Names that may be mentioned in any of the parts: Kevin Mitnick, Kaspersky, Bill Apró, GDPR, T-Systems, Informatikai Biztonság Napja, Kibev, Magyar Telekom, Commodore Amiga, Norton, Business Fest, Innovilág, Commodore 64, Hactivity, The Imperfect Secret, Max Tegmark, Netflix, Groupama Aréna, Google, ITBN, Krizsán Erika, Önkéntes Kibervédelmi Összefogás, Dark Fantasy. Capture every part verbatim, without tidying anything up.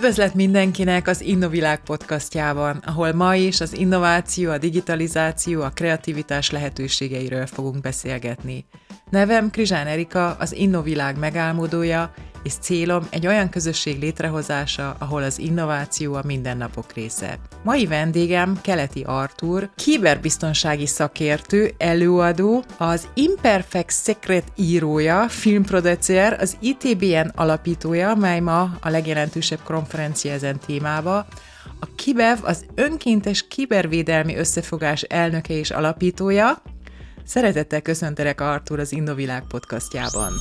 Üdvözlet mindenkinek az Innovilág podcastjában, ahol ma is az innováció, a digitalizáció, a kreativitás lehetőségeiről fogunk beszélgetni. Nevem Krizsán Erika, az Innovilág megálmodója, és célom egy olyan közösség létrehozása, ahol az innováció a mindennapok része. Mai vendégem Keleti Arthur, kiberbiztonsági szakértő, előadó, az Imperfect Secret írója, filmproducer, az I T B N alapítója, mely ma a legjelentősebb konferencia ezen témába, a Kibev, az önkéntes kibervédelmi összefogás elnöke és alapítója. Szeretettel köszöntelek, Arthur, az Innovilág podcastjában.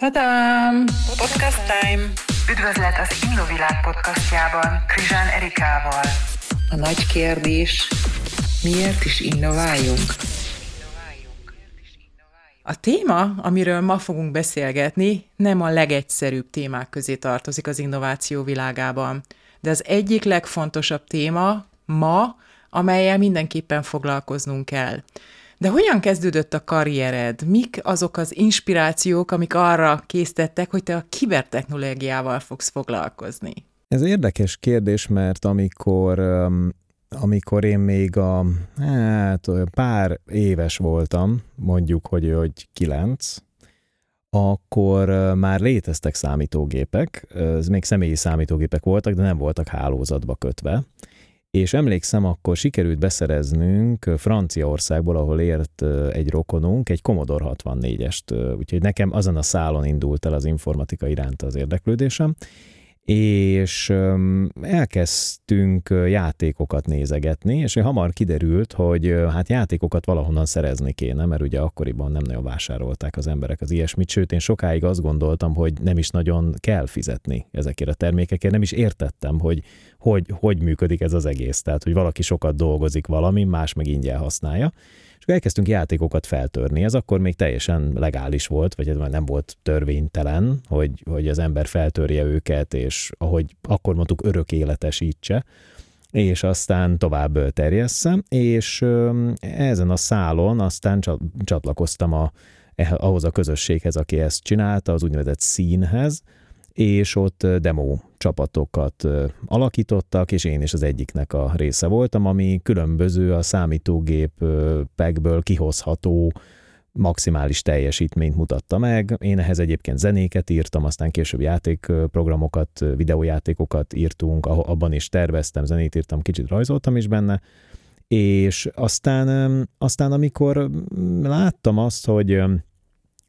Tadám! Podcast time! Üdvözlet az Innovilág podcastjában Krizsán Erikával. A nagy kérdés, miért is innováljunk? A téma, amiről ma fogunk beszélgetni, nem a legegyszerűbb témák közé tartozik az innováció világában, de az egyik legfontosabb téma ma, amellyel mindenképpen foglalkoznunk kell. De hogyan kezdődött a karriered? Mik azok az inspirációk, amik arra késztettek, hogy te a kibertechnológiával fogsz foglalkozni? Ez érdekes kérdés, mert amikor, amikor én még a hát, pár éves voltam, mondjuk, hogy, hogy kilenc, akkor már léteztek számítógépek, ez még személyi számítógépek voltak, de nem voltak hálózatba kötve. És emlékszem, akkor sikerült beszereznünk Franciaországból, ahol élt egy rokonunk, egy Commodore hatvannégyest, úgyhogy nekem azon a szálon indult el az informatika iránt az érdeklődésem, és elkezdtünk játékokat nézegetni, és hamar kiderült, hogy hát játékokat valahonnan szerezni kéne, mert ugye akkoriban nem nagyon vásárolták az emberek az ilyesmit, sőt én sokáig azt gondoltam, hogy nem is nagyon kell fizetni ezekért a termékekért, nem is értettem, hogy hogy, hogy működik ez az egész, tehát hogy valaki sokat dolgozik valami, más meg ingyen használja. És akkor elkezdtünk játékokat feltörni, ez akkor még teljesen legális volt, vagy ez már nem volt törvénytelen, hogy, hogy az ember feltörje őket, és ahogy akkor mondtuk, örök életesítse, és aztán tovább terjesszem, és ezen a szálon aztán csatlakoztam a, ahhoz a közösséghez, aki ezt csinálta, az úgynevezett színhez, és ott demo csapatokat alakítottak, és én is az egyiknek a része voltam, ami különböző a számítógépekből kihozható maximális teljesítményt mutatta meg. Én ehhez egyébként zenéket írtam, aztán később játékprogramokat, videójátékokat írtunk, abban is terveztem, zenét írtam, kicsit rajzoltam is benne, és aztán, aztán amikor láttam azt, hogy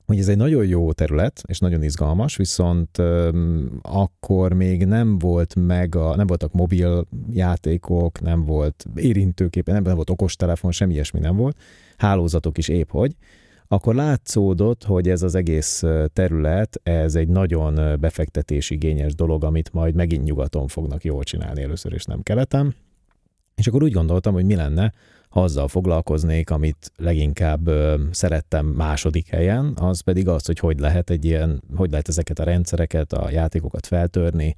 hogy ez egy nagyon jó terület, és nagyon izgalmas, viszont um, akkor még nem volt meg, a, nem voltak mobil játékok, nem volt érintőképen, nem, nem volt okostelefon, semmi ilyesmi nem volt, hálózatok is épp hogy, akkor látszódott, hogy ez az egész terület, ez egy nagyon befektetésigényes dolog, amit majd megint nyugaton fognak jól csinálni először, és nem keleten. És akkor úgy gondoltam, hogy mi lenne, ha azzal foglalkoznék, amit leginkább ö, szerettem második helyen, az pedig az, hogy hogy lehet egy ilyen, hogy lehet ezeket a rendszereket, a játékokat feltörni,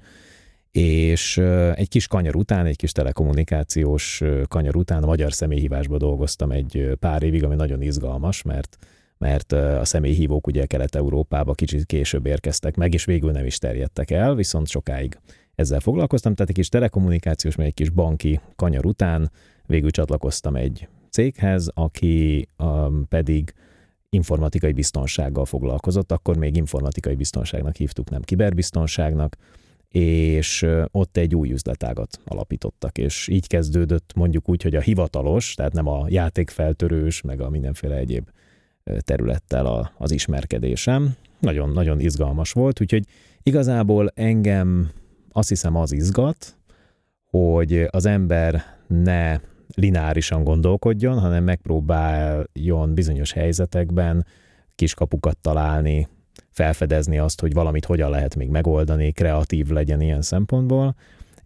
és ö, egy kis kanyar után, egy kis telekommunikációs ö, kanyar után a magyar személyhívásban dolgoztam egy pár évig, ami nagyon izgalmas, mert, mert ö, a személyhívók ugye Kelet-Európába kicsit később érkeztek meg, és végül nem is terjedtek el, viszont sokáig ezzel foglalkoztam, tehát egy kis telekommunikációs, meg egy kis banki kanyar után végül csatlakoztam egy céghez, aki um, pedig informatikai biztonsággal foglalkozott, akkor még informatikai biztonságnak hívtuk, nem kiberbiztonságnak, és ott egy új üzletágat alapítottak, és így kezdődött mondjuk úgy, hogy a hivatalos, tehát nem a játékfeltörős, meg a mindenféle egyéb területtel a, az ismerkedésem. Nagyon-nagyon izgalmas volt, úgyhogy igazából engem azt hiszem az izgat, hogy az ember ne lineárisan gondolkodjon, hanem megpróbáljon bizonyos helyzetekben kiskapukat találni, felfedezni azt, hogy valamit hogyan lehet még megoldani, kreatív legyen ilyen szempontból,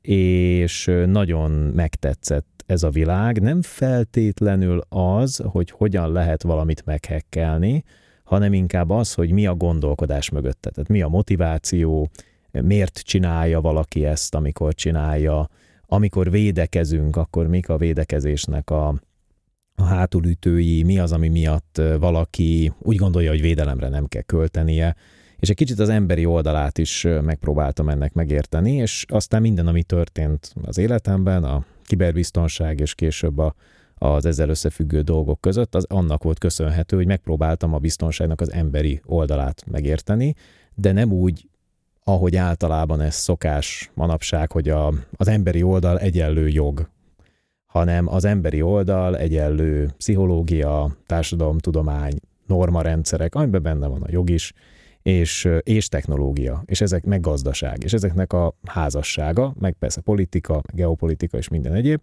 és nagyon megtetszett ez a világ. Nem feltétlenül az, hogy hogyan lehet valamit meghekkelni, hanem inkább az, hogy mi a gondolkodás mögötte, tehát mi a motiváció, miért csinálja valaki ezt, amikor csinálja, amikor védekezünk, akkor mik a védekezésnek a, a hátulütői, mi az, ami miatt valaki úgy gondolja, hogy védelemre nem kell költenie, és egy kicsit az emberi oldalát is megpróbáltam ennek megérteni, és aztán minden, ami történt az életemben, a kiberbiztonság és később a, az ezzel összefüggő dolgok között, az annak volt köszönhető, hogy megpróbáltam a biztonságnak az emberi oldalát megérteni, de nem úgy, ahogy általában ez szokás manapság, hogy a, az emberi oldal egyenlő jog, hanem az emberi oldal egyenlő pszichológia, társadalomtudomány, normarendszerek, amiben benne van a jog is, és, és technológia, és ezek meg gazdaság, és ezeknek a házassága, meg persze politika, geopolitika és minden egyéb,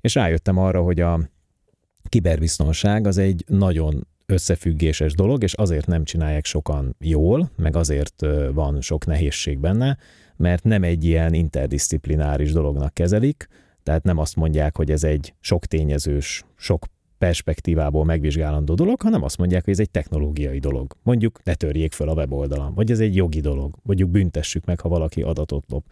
és rájöttem arra, hogy a kiberbiztonság az egy nagyon összefüggéses dolog, és azért nem csinálják sokan jól, meg azért van sok nehézség benne, mert nem egy ilyen interdisziplináris dolognak kezelik, tehát nem azt mondják, hogy ez egy sok tényezős, sok perspektívából megvizsgálandó dolog, hanem azt mondják, hogy ez egy technológiai dolog. Mondjuk ne törjék föl a weboldalam, vagy ez egy jogi dolog, mondjuk büntessük meg, ha valaki adatot lop.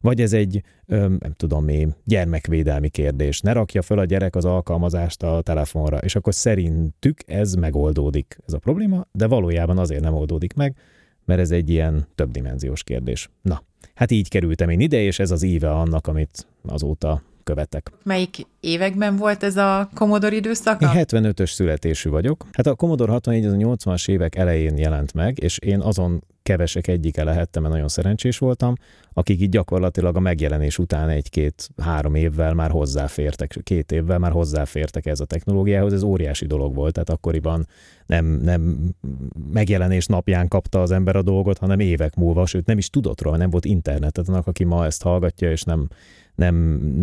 Vagy ez egy, nem tudom én, gyermekvédelmi kérdés. Ne rakja föl a gyerek az alkalmazást a telefonra, és akkor szerintük ez megoldódik, ez a probléma, de valójában azért nem oldódik meg, mert ez egy ilyen többdimenziós kérdés. Na, hát így kerültem én ide, és ez az íve annak, amit azóta követek. Melyik években volt ez a Commodore időszaka? Én hetvenötös születésű vagyok. Hát a Commodore hatvannégy az a nyolcvanas évek elején jelent meg, és én azon kevesek egyike lehettem, mert nagyon szerencsés voltam, akik így gyakorlatilag a megjelenés után egy-két-három évvel már hozzáfértek, két évvel már hozzáfértek ez a technológiához, ez óriási dolog volt, tehát akkoriban nem, nem megjelenés napján kapta az ember a dolgot, hanem évek múlva, sőt nem is tudott róla, nem volt internet, tehát annak, aki ma ezt hallgatja, és nem, nem,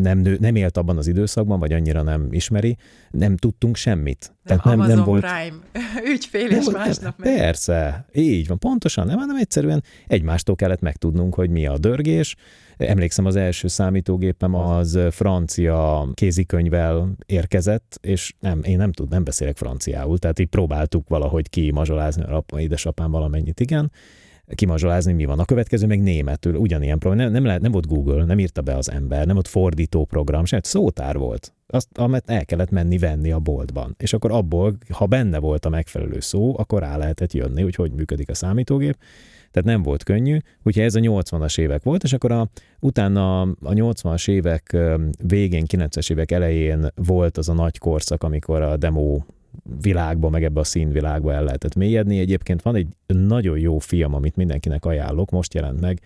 nem, nő, nem élt abban az időszakban, vagy annyira nem ismeri, nem tudtunk semmit. Tehát nem, nem, nem volt Prime ügyfél és másnap meg. Persze, így van, pontosan, nem, hanem egyszerűen egymástól kellett megtudnunk, hogy mi a dörgés. Emlékszem, az első számítógépem az francia kézikönyvvel érkezett, és nem, én nem tud, nem beszélek franciául, tehát így próbáltuk valahogy kimazsolázni, édesapám valamennyit, igen, kimazsolázni, mi van. A következő meg németül, ugyanilyen program. Nem, nem, lehet, nem volt Google, nem írta be az ember, nem volt fordító program, sem, szótár volt. Azt, amit el kellett menni venni a boltban. És akkor abból, ha benne volt a megfelelő szó, akkor rá lehetett jönni, hogy hogy működik a számítógép. Tehát nem volt könnyű, úgyhogy ez a nyolcvanas évek volt, és akkor a, utána a nyolcvanas évek végén, kilencvenes évek elején volt az a nagy korszak, amikor a demo világba, meg ebbe a színvilágba el lehetett mélyedni. Egyébként van egy nagyon jó film, amit mindenkinek ajánlok, most jelent meg,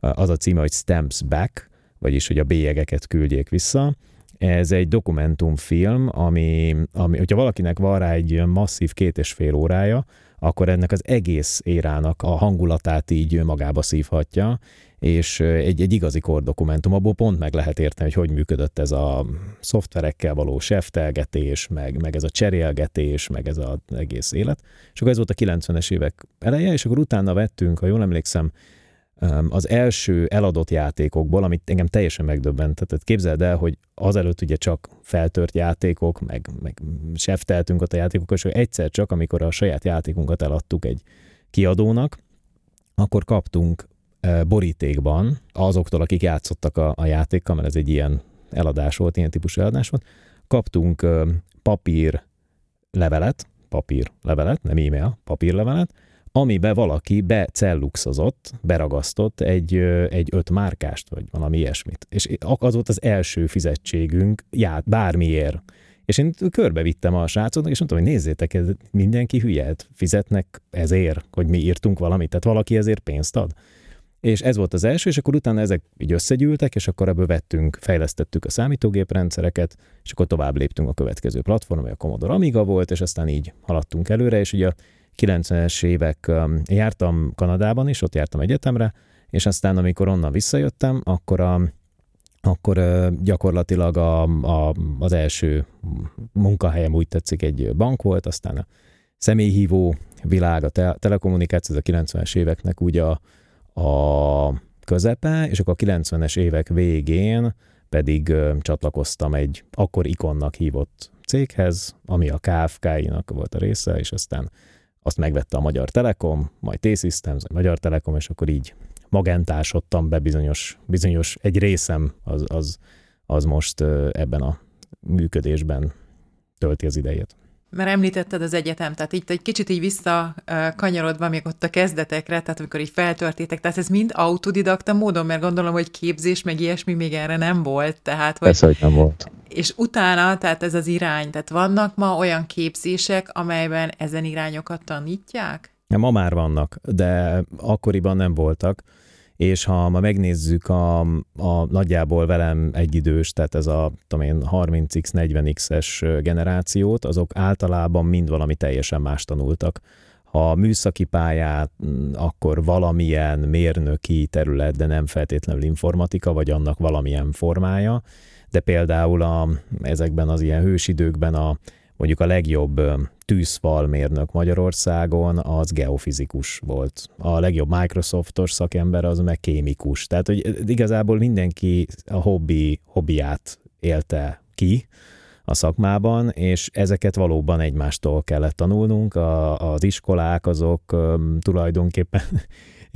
az a címe, hogy Stamps Back, vagyis, hogy a bélyegeket küldjék vissza. Ez egy dokumentumfilm, ami, ami, hogyha valakinek van rá egy masszív két és fél órája, akkor ennek az egész érának a hangulatát így magába szívhatja, és egy, egy igazi kordokumentum, abból pont meg lehet érteni, hogy hogy működött ez a szoftverekkel való seftelgetés, meg, meg ez a cserélgetés, meg ez az egész élet. És akkor ez volt a kilencvenes évek eleje, és akkor utána vettünk, ha jól emlékszem, az első eladott játékokból, amit engem teljesen megdöbbentett. Tehát képzeld el, hogy azelőtt ugye csak feltört játékok, meg, meg sefteltünk ott a játékokkal, és egyszer csak, amikor a saját játékunkat eladtuk egy kiadónak, akkor kaptunk borítékban azoktól, akik játszottak a, a játékkal, mert ez egy ilyen eladás volt, ilyen típusú eladás volt, kaptunk papír levelet, papír levelet, nem e-mail, papír levelet, amiben valaki becelluxozott, beragasztott egy, egy öt márkást, vagy valami ilyesmit. És az volt az első fizetségünk, ját, bármiért. És én körbevittem a srácoknak, és mondtam, hogy nézzétek, ez mindenki hülye, fizetnek ezért, hogy mi írtunk valamit, tehát valaki ezért pénzt ad. És ez volt az első, és akkor utána ezek így összegyűltek, és akkor ebből vettünk, fejlesztettük a számítógéprendszereket, és akkor tovább léptünk a következő platformra, a Commodore Amiga volt, és aztán így haladtunk előre, és ugye a kilencvenes évek jártam Kanadában is, ott jártam egyetemre, és aztán amikor onnan visszajöttem, akkor, a, akkor gyakorlatilag a, a, az első munkahelyem úgy tetszik egy bank volt, aztán a személyhívó világ, a te, telekommunikáció, ez a kilencvenes éveknek úgy a, a közepe, és akkor a kilencvenes évek végén pedig csatlakoztam egy akkor Ikonnak hívott céghez, ami a ká ef ká-nak volt a része, és aztán azt megvette a Magyar Telekom, majd T-Systems, a Magyar Telekom, és akkor így magentásodtam be bizonyos, bizonyos egy részem, az, az, az most ebben a működésben tölti az idejét. Mert említetted az egyetem, tehát így egy kicsit így visszakanyarodva még ott a kezdetekre, tehát amikor így feltörtétek, tehát ez mind autodidakta módon, mert gondolom, hogy képzés meg ilyesmi még erre nem volt. Tehát, hogy... Persze, hogy nem volt. És utána, tehát ez az irány, tehát vannak ma olyan képzések, amelyben ezen irányokat tanítják? Ma már vannak, de akkoriban nem voltak. És ha ma megnézzük a, a nagyjából velem egyidős, tehát ez a tudom én, harminc negyven generációt, azok általában mind valami teljesen más tanultak. Ha műszaki pályát, akkor valamilyen mérnöki terület, de nem feltétlenül informatika, vagy annak valamilyen formája, de például a, ezekben az ilyen hősidőkben a mondjuk a legjobb tűzfalmérnök Magyarországon az geofizikus volt. A legjobb Microsoftos szakember az meg kémikus. Tehát, hogy igazából mindenki a hobbi, hobbiát élte ki a szakmában, és ezeket valóban egymástól kellett tanulnunk. A, az iskolák azok um, tulajdonképpen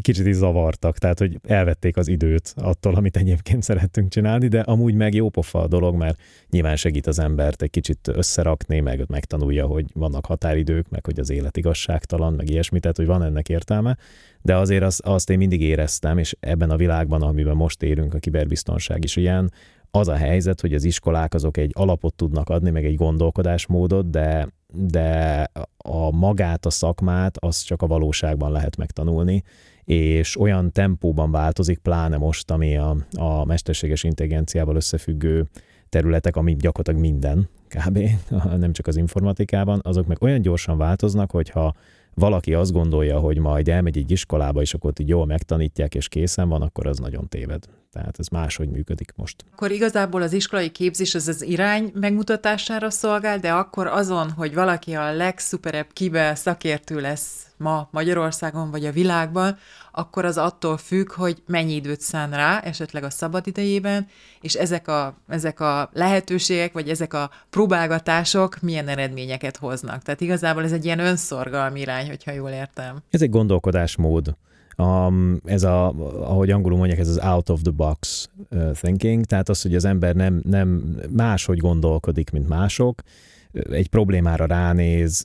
kicsit is zavartak, tehát, hogy elvették az időt attól, amit egyébként szerettünk csinálni, de amúgy meg jó pofa a dolog, mert nyilván segít az embert egy kicsit összerakni, meg megtanulja, hogy vannak határidők, meg hogy az élet igazságtalan, meg ilyesmi, tehát, hogy van ennek értelme, de azért azt, azt én mindig éreztem, és ebben a világban, amiben most élünk, a kiberbiztonság is ilyen, az a helyzet, hogy az iskolák azok egy alapot tudnak adni, meg egy gondolkodásmódot, de, de a magát, a szakmát, azt csak a valóságban lehet megtanulni, és olyan tempóban változik, pláne most, ami a, a mesterséges intelligenciával összefüggő területek, ami gyakorlatilag minden, kb. Nem csak az informatikában, azok meg olyan gyorsan változnak, hogyha valaki azt gondolja, hogy majd elmegy egy iskolába, és akkor jól megtanítják, és készen van, akkor az nagyon téved. Tehát ez máshogy működik most. Akkor igazából az iskolai képzés az az irány megmutatására szolgál, de akkor azon, hogy valaki a legszuperebb kiber szakértő lesz ma Magyarországon vagy a világban, akkor az attól függ, hogy mennyi időt szán rá, esetleg a szabadidejében, és ezek a, ezek a lehetőségek, vagy ezek a próbálgatások milyen eredményeket hoznak. Tehát igazából ez egy ilyen önszorgalmi irány, hogyha jól értem. Ez egy gondolkodásmód. Um, ez a, ahogy angolul mondják, ez az out of the box thinking, tehát az, hogy az ember nem, nem máshogy gondolkodik, mint mások, egy problémára ránéz,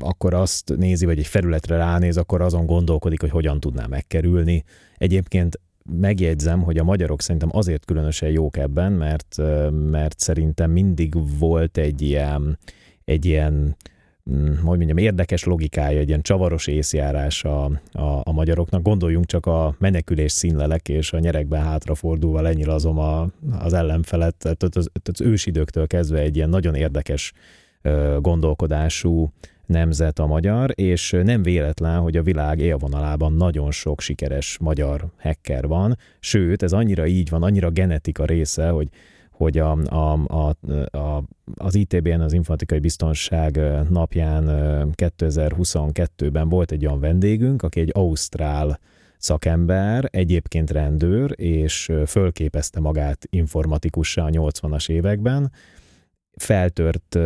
akkor azt nézi, vagy egy felületre ránéz, akkor azon gondolkodik, hogy hogyan tudná megkerülni. Egyébként megjegyzem, hogy a magyarok szerintem azért különösen jók ebben, mert, mert szerintem mindig volt egy ilyen, egy ilyen hogy mondjam, érdekes logikája, egy ilyen csavaros észjárás a, a, a magyaroknak. Gondoljunk csak a menekülés színlelek és a nyerekben hátrafordulva lenyilazom a, az ellenfelet. Tehát az, az ősidőktől kezdve egy ilyen nagyon érdekes gondolkodású nemzet a magyar, és nem véletlen, hogy a világ élvonalában nagyon sok sikeres magyar hacker van. Sőt, ez annyira így van, annyira genetika része, hogy hogy a, a, a, a, az I T B N, az Informatikai Biztonság Napján kétezer-huszonkettőben volt egy olyan vendégünk, aki egy ausztrál szakember, egyébként rendőr, és fölképezte magát informatikussá a nyolcvanas években, feltört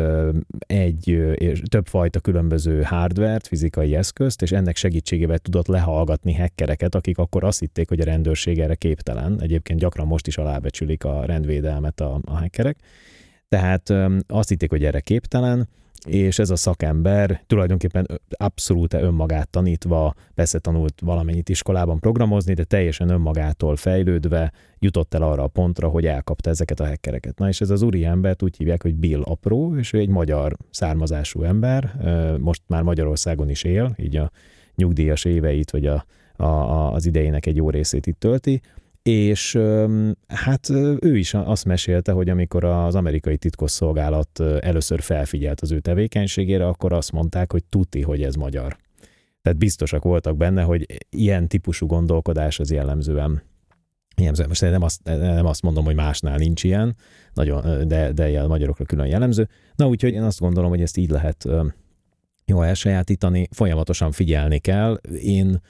egy többfajta különböző hardvert, fizikai eszközt, és ennek segítségével tudott lehallgatni hackereket, akik akkor azt hitték, hogy a rendőrség erre képtelen. Egyébként gyakran most is alábecsülik a rendvédelmet a, a hackerek. Tehát azt hitték, hogy erre képtelen, és ez a szakember tulajdonképpen abszolút önmagát tanítva, persze tanult valamennyit iskolában programozni, de teljesen önmagától fejlődve jutott el arra a pontra, hogy elkapta ezeket a hackereket. Na és ez az úri embert úgy hívják, hogy Bill Apró, és ő egy magyar származású ember, most már Magyarországon is él, így a nyugdíjas éveit, vagy a, a, az idejének egy jó részét itt tölti, és hát ő is azt mesélte, hogy amikor az amerikai titkosszolgálat először felfigyelt az ő tevékenységére, akkor azt mondták, hogy tuti, hogy ez magyar. Tehát biztosak voltak benne, hogy ilyen típusú gondolkodás az jellemzően. jellemzően. Most nem azt, nem azt mondom, hogy másnál nincs ilyen, nagyon, de, de a magyarokra külön jellemző. Na úgyhogy én azt gondolom, hogy ezt így lehet jól elsajátítani, folyamatosan figyelni kell. Én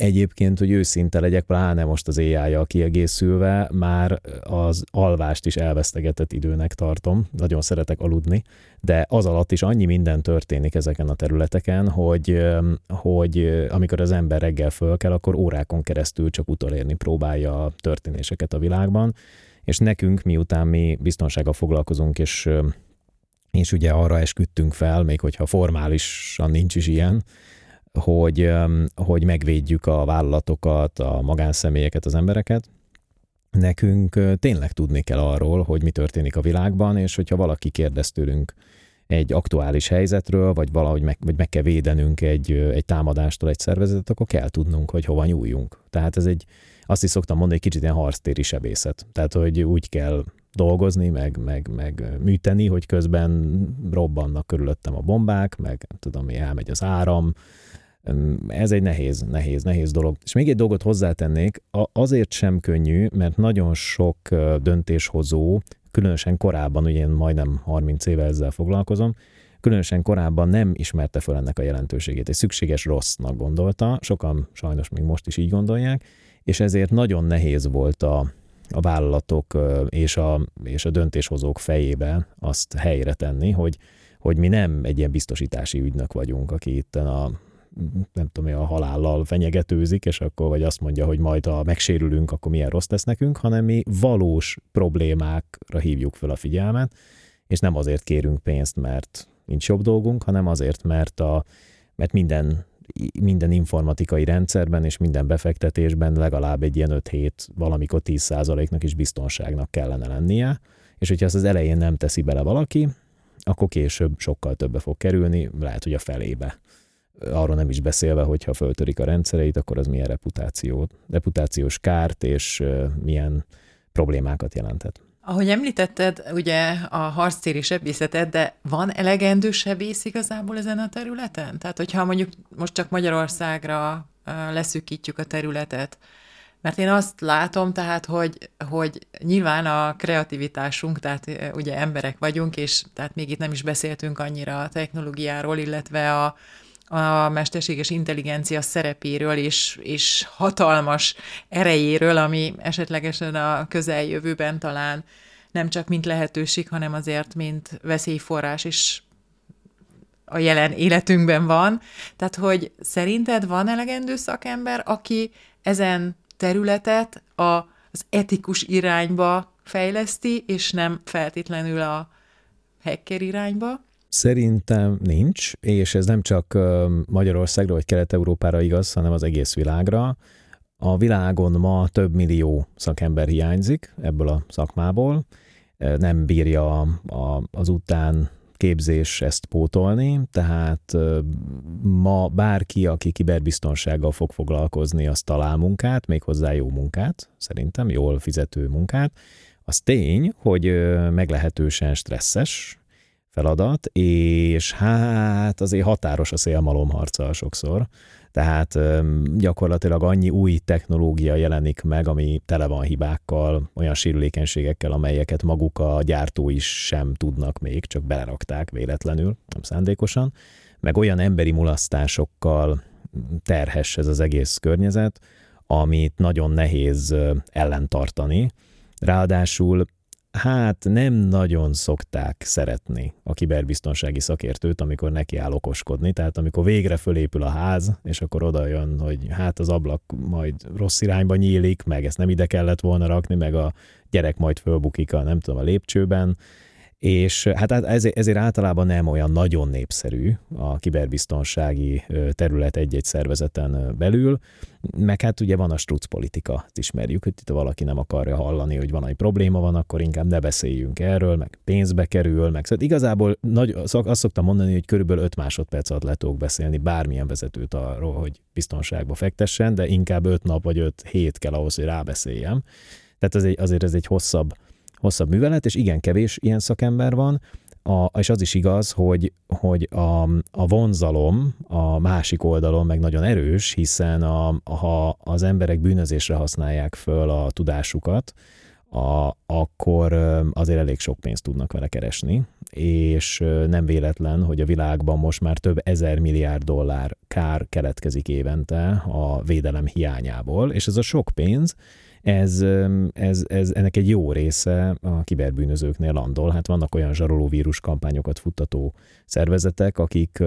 Egyébként, hogy őszinte legyek, pláne most az á í-jal kiegészülve, már az alvást is elvesztegetett időnek tartom, nagyon szeretek aludni, de az alatt is annyi minden történik ezeken a területeken, hogy, hogy amikor az ember reggel fölkel, akkor órákon keresztül csak utolérni próbálja a történéseket a világban, és nekünk, miután mi biztonsággal foglalkozunk, és és ugye arra esküdtünk fel, még hogyha formálisan nincs is ilyen, hogy, hogy megvédjük a vállalatokat, a magánszemélyeket, az embereket. Nekünk tényleg tudni kell arról, hogy mi történik a világban, és hogyha valaki kérdez tőlünk egy aktuális helyzetről, vagy valahogy meg, vagy meg kell védenünk egy, egy támadástól egy szervezetet, akkor kell tudnunk, hogy hova nyúljunk. Tehát ez egy, azt is szoktam mondani, egy kicsit ilyen harctéri sebészet. Tehát, hogy úgy kell dolgozni, meg, meg, meg műteni, hogy közben robbannak körülöttem a bombák, meg tudom, hogy elmegy az áram. Ez egy nehéz, nehéz, nehéz dolog. És még egy dolgot hozzátennék, azért sem könnyű, mert nagyon sok döntéshozó, különösen korábban, ugye én majdnem harminc éve ezzel foglalkozom, különösen korábban nem ismerte föl ennek a jelentőségét. Egy szükséges rossznak gondolta, sokan sajnos még most is így gondolják, és ezért nagyon nehéz volt a, a vállalatok és a, és a döntéshozók fejébe azt helyre tenni, hogy, hogy mi nem egy ilyen biztosítási ügynök vagyunk, aki itt a nem tudom, a halállal fenyegetőzik, és akkor vagy azt mondja, hogy majd ha megsérülünk, akkor milyen rossz lesz nekünk, hanem mi valós problémákra hívjuk fel a figyelmet, és nem azért kérünk pénzt, mert nincs jobb dolgunk, hanem azért, mert, a, mert minden, minden informatikai rendszerben és minden befektetésben legalább egy ilyen öt-hét, valamikor tíz százaléknak is biztonságnak kellene lennie, és hogyha ezt az elején nem teszi bele valaki, akkor később sokkal többe fog kerülni, lehet, hogy a felébe. Arról nem is beszélve, hogyha föltörik a rendszereit, akkor az milyen reputációt, reputációs kárt és milyen problémákat jelentett. Ahogy említetted, ugye a harctéri sebészetet, de van elegendő sebész igazából ezen a területen? Tehát, hogyha mondjuk most csak Magyarországra leszűkítjük a területet, mert én azt látom, tehát, hogy, hogy nyilván a kreativitásunk, tehát ugye emberek vagyunk, és tehát még itt nem is beszéltünk annyira a technológiáról, illetve a a mesterséges intelligencia szerepéről és, és hatalmas erejéről, ami esetlegesen a közeljövőben talán nem csak mint lehetőség, hanem azért mint veszélyforrás is a jelen életünkben van. Tehát, hogy szerinted van elegendő szakember, aki ezen területet a, az etikus irányba fejleszti, és nem feltétlenül a hacker irányba? Szerintem nincs, és ez nem csak Magyarországra vagy Kelet-Európára igaz, hanem az egész világra. A világon ma több millió szakember hiányzik ebből a szakmából, nem bírja az után képzés ezt pótolni, tehát ma bárki, aki kiberbiztonsággal fog foglalkozni, az talál munkát, méghozzá jó munkát, szerintem jól fizető munkát. Az tény, hogy meglehetősen stresszes feladat, és hát azért határos a szélmalomharccal sokszor. Tehát gyakorlatilag annyi új technológia jelenik meg, ami tele van hibákkal, olyan sérülékenységekkel, amelyeket maguk a gyártó is sem tudnak még, csak belerakták véletlenül, nem szándékosan, meg olyan emberi mulasztásokkal terhes ez az egész környezet, amit nagyon nehéz ellentartani. Ráadásul hát nem nagyon szokták szeretni a kiberbiztonsági szakértőt, amikor neki áll okoskodni, tehát amikor végre fölépül a ház, és akkor oda jön, hogy hát az ablak majd rossz irányba nyílik, meg ezt nem ide kellett volna rakni, meg a gyerek majd fölbukik a nem tudom a lépcsőben, és hát ezért általában nem olyan nagyon népszerű a kiberbiztonsági terület egy-egy szervezeten belül, meg hát ugye van a struccpolitika, ezt ismerjük, hogy itt valaki nem akarja hallani, hogy van egy probléma van, akkor inkább ne beszéljünk erről, meg pénzbe kerül, meg szóval igazából nagy, azt szoktam mondani, hogy körülbelül öt másodperc alatt le tudok beszélni bármilyen vezetőt arról, hogy biztonságba fektessen, de inkább öt nap vagy öt hét kell ahhoz, hogy rábeszéljem. Tehát az egy, azért ez egy hosszabb hosszabb művelet, és igen kevés ilyen szakember van, a, és az is igaz, hogy, hogy a, a vonzalom a másik oldalon meg nagyon erős, hiszen a, a, ha az emberek bűnözésre használják föl a tudásukat, a, akkor azért elég sok pénzt tudnak vele keresni, és nem véletlen, hogy a világban most már több ezer milliárd dollár kár keletkezik évente a védelem hiányából, és ez a sok pénz, Ez, ez, ez, ennek egy jó része a kiberbűnözőknél landol. Hát vannak olyan zsarolóvírus kampányokat futtató szervezetek, akik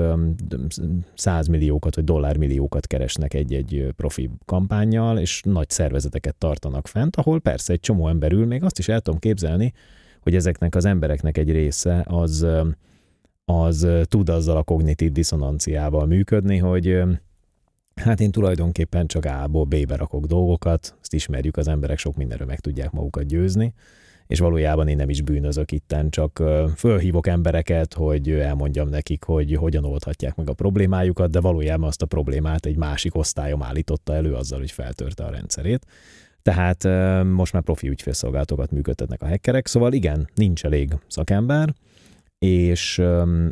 százmilliókat vagy dollármilliókat keresnek egy-egy profi kampánnyal, és nagy szervezeteket tartanak fent, ahol persze egy csomó ember ül, még azt is el tudom képzelni, hogy ezeknek az embereknek egy része az az tud azzal a kognitív diszonanciával működni, hogy hát én tulajdonképpen csak A-ból B-be rakok dolgokat, ezt ismerjük, az emberek sok mindenről meg tudják magukat győzni, és valójában én nem is bűnözök itten, csak fölhívok embereket, hogy elmondjam nekik, hogy hogyan oldhatják meg a problémájukat, de valójában azt a problémát egy másik osztályom állította elő azzal, hogy feltörte a rendszerét. Tehát most már profi ügyfélszolgálatokat működtetnek a hackerek, szóval igen, nincs elég szakember, és,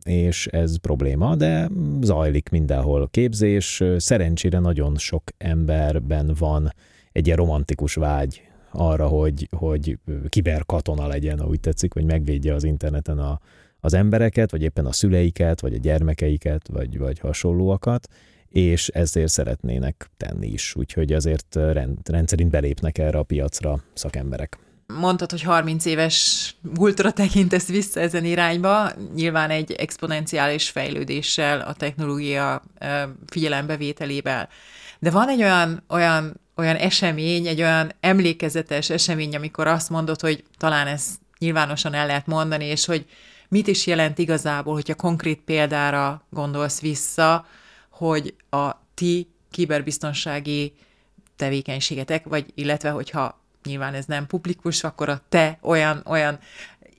és ez probléma, de zajlik mindenhol képzés. Szerencsére nagyon sok emberben van egy ilyen romantikus vágy arra, hogy, hogy kiberkatona legyen, úgy tetszik, hogy megvédje az interneten a, az embereket, vagy éppen a szüleiket, vagy a gyermekeiket, vagy, vagy hasonlóakat, és ezért szeretnének tenni is. Úgyhogy azért rend, rendszerint belépnek erre a piacra szakemberek. Mondtad, hogy harminc éves múltra tekintesz vissza ezen irányba, nyilván egy exponenciális fejlődéssel, a technológia figyelembevételével. De van egy olyan, olyan, olyan esemény, egy olyan emlékezetes esemény, amikor azt mondod, hogy talán ezt nyilvánosan el lehet mondani, és hogy mit is jelent igazából, hogyha konkrét példára gondolsz vissza, hogy a ti kiberbiztonsági tevékenységetek, vagy illetve hogyha nyilván ez nem publikus, akkor a te olyan, olyan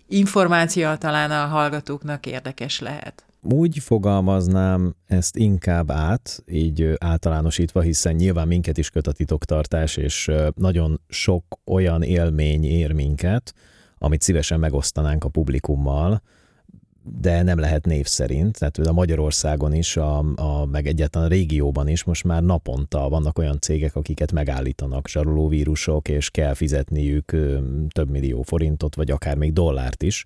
információ talán a hallgatóknak érdekes lehet. Úgy fogalmaznám ezt inkább át, így általánosítva, hiszen nyilván minket is köt a titoktartás, és nagyon sok olyan élmény ér minket, amit szívesen megosztanánk a publikummal, de nem lehet név szerint, tehát a Magyarországon is, a, a, meg egyáltalán a régióban is most már naponta vannak olyan cégek, akiket megállítanak zsarolóvírusok, és kell fizetniük több millió forintot, vagy akár még dollárt is,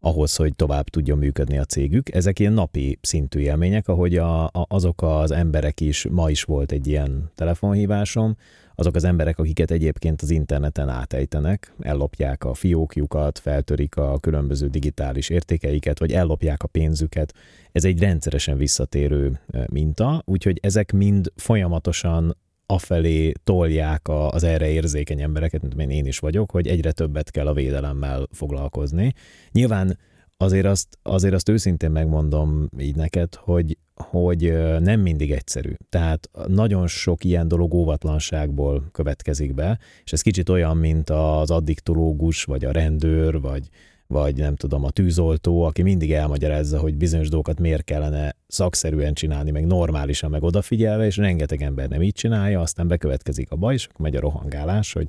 ahhoz, hogy tovább tudjon működni a cégük. Ezek ilyen napi szintű élmények, ahogy a, a, azok az emberek is, ma is volt egy ilyen telefonhívásom, azok az emberek, akiket egyébként az interneten átejtenek, ellopják a fiókjukat, feltörik a különböző digitális értékeiket, vagy ellopják a pénzüket. Ez egy rendszeresen visszatérő minta, úgyhogy ezek mind folyamatosan afelé tolják az erre érzékeny embereket, mint én is vagyok, hogy egyre többet kell a védelemmel foglalkozni. Nyilván azért azt, azért azt őszintén megmondom így neked, hogy, hogy nem mindig egyszerű. Tehát nagyon sok ilyen dolog óvatlanságból következik be, és ez kicsit olyan, mint az addiktológus, vagy a rendőr, vagy, vagy nem tudom, a tűzoltó, aki mindig elmagyarázza, hogy bizonyos dolgokat miért kellene szakszerűen csinálni, meg normálisan, meg odafigyelve, és rengeteg ember nem így csinálja, aztán bekövetkezik a baj, és akkor megy a rohangálás, hogy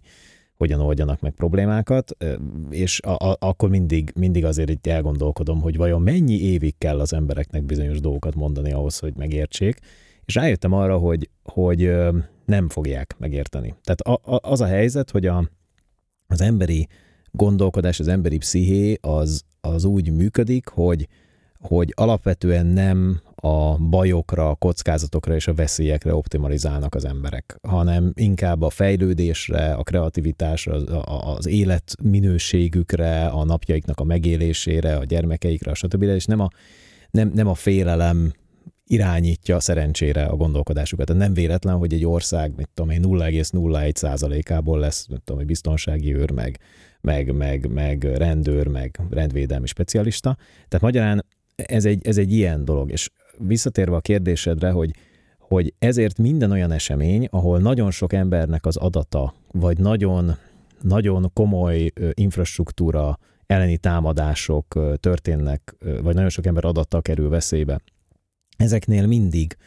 hogyan oldjanak meg problémákat, és a, a, akkor mindig, mindig azért itt elgondolkodom, hogy vajon mennyi évig kell az embereknek bizonyos dolgokat mondani ahhoz, hogy megértsék, és rájöttem arra, hogy, hogy nem fogják megérteni. Tehát a, a, az a helyzet, hogy a, az emberi gondolkodás, az emberi psziché az, az úgy működik, hogy, hogy alapvetően nem a bajokra, a kockázatokra és a veszélyekre optimalizálnak az emberek, hanem inkább a fejlődésre, a kreativitásra, az, az életminőségükre, a napjaiknak a megélésére, a gyermekeikre, stb. És nem a, nem, nem a félelem irányítja szerencsére a gondolkodásukat. Nem véletlen, hogy egy ország, mit tudom én, nulla egész nulla egy százalékából lesz, mit tudom, biztonsági őr, meg, meg, meg, meg rendőr, meg rendvédelmi specialista. Tehát magyarán ez egy, ez egy ilyen dolog, és visszatérve a kérdésedre, hogy, hogy ezért minden olyan esemény, ahol nagyon sok embernek az adata, vagy nagyon, nagyon komoly infrastruktúra elleni támadások történnek, vagy nagyon sok ember adata kerül veszélybe, ezeknél mindig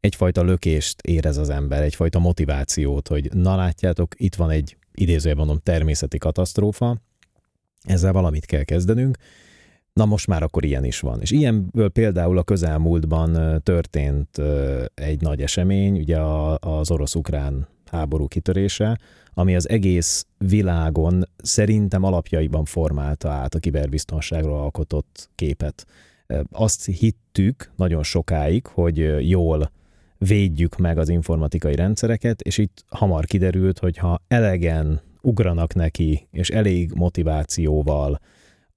egyfajta lökést érez az ember, egyfajta motivációt, hogy na látjátok, itt van egy, idézőjelben mondom, természeti katasztrófa, ezzel valamit kell kezdenünk, na most már akkor ilyen is van. És ilyenből például a közelmúltban történt egy nagy esemény, ugye az orosz-ukrán háború kitörése, ami az egész világon szerintem alapjaiban formálta át a kiberbiztonságról alkotott képet. Azt hittük nagyon sokáig, hogy jól védjük meg az informatikai rendszereket, és itt hamar kiderült, hogy ha elegen ugranak neki, és elég motivációval,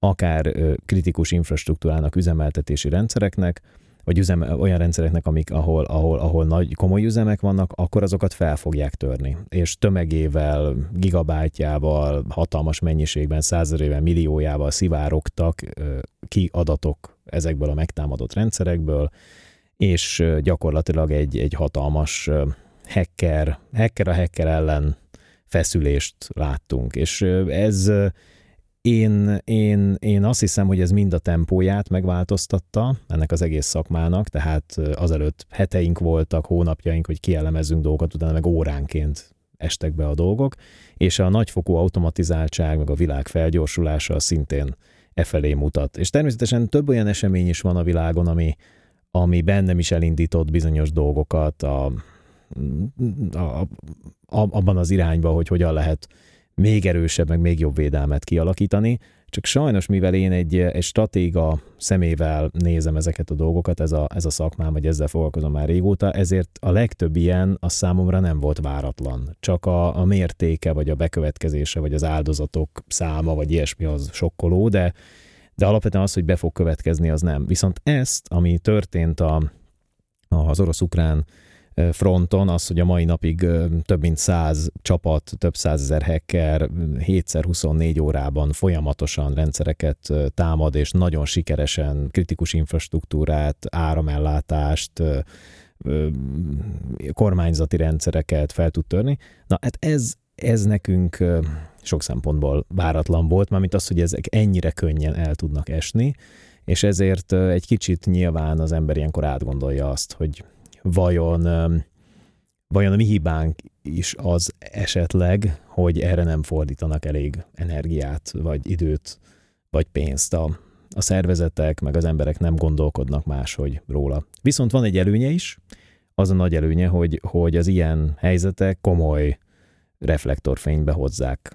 akár kritikus infrastruktúrának, üzemeltetési rendszereknek, vagy üzem, olyan rendszereknek, amik, ahol, ahol, ahol nagy komoly üzemek vannak, akkor azokat fel fogják törni. És tömegével, gigabájtjával, hatalmas mennyiségben, százerével, milliójával szivárogtak ki adatok ezekből a megtámadott rendszerekből, és gyakorlatilag egy, egy hatalmas hacker, hacker a hacker ellen feszülést láttunk. És ez én, én, én azt hiszem, hogy ez mind a tempóját megváltoztatta ennek az egész szakmának, tehát azelőtt heteink voltak, hónapjaink, hogy kielemezzünk dolgokat, utána meg óránként estek be a dolgok, és a nagyfokú automatizáltság, meg a világ felgyorsulása szintén e felé mutat. És természetesen több olyan esemény is van a világon, ami, ami bennem is elindított bizonyos dolgokat a A, abban az irányba, hogy hogyan lehet még erősebb, meg még jobb védelmet kialakítani. Csak sajnos, mivel én egy, egy stratéga szemével nézem ezeket a dolgokat, ez a, ez a szakmám, vagy ezzel foglalkozom már régóta, ezért a legtöbb ilyen a számomra nem volt váratlan. Csak a, a mértéke, vagy a bekövetkezése, vagy az áldozatok száma, vagy ilyesmi az sokkoló, de, de alapvetően az, hogy be fog következni, az nem. Viszont ezt, ami történt a, az orosz-ukrán fronton, az, hogy a mai napig több mint száz csapat, több százezer hacker hétszer huszonnégy órában folyamatosan rendszereket támad, és nagyon sikeresen kritikus infrastruktúrát, áramellátást, kormányzati rendszereket fel tud törni. Na hát ez, ez nekünk sok szempontból váratlan volt, mármint az, hogy ezek ennyire könnyen el tudnak esni, és ezért egy kicsit nyilván az ember ilyenkor átgondolja azt, hogy Vajon, vajon a mi hibánk is az esetleg, hogy erre nem fordítanak elég energiát, vagy időt, vagy pénzt a, a szervezetek, meg az emberek nem gondolkodnak máshogy róla. Viszont van egy előnye is, az a nagy előnye, hogy, hogy az ilyen helyzetek komoly reflektorfénybe hozzák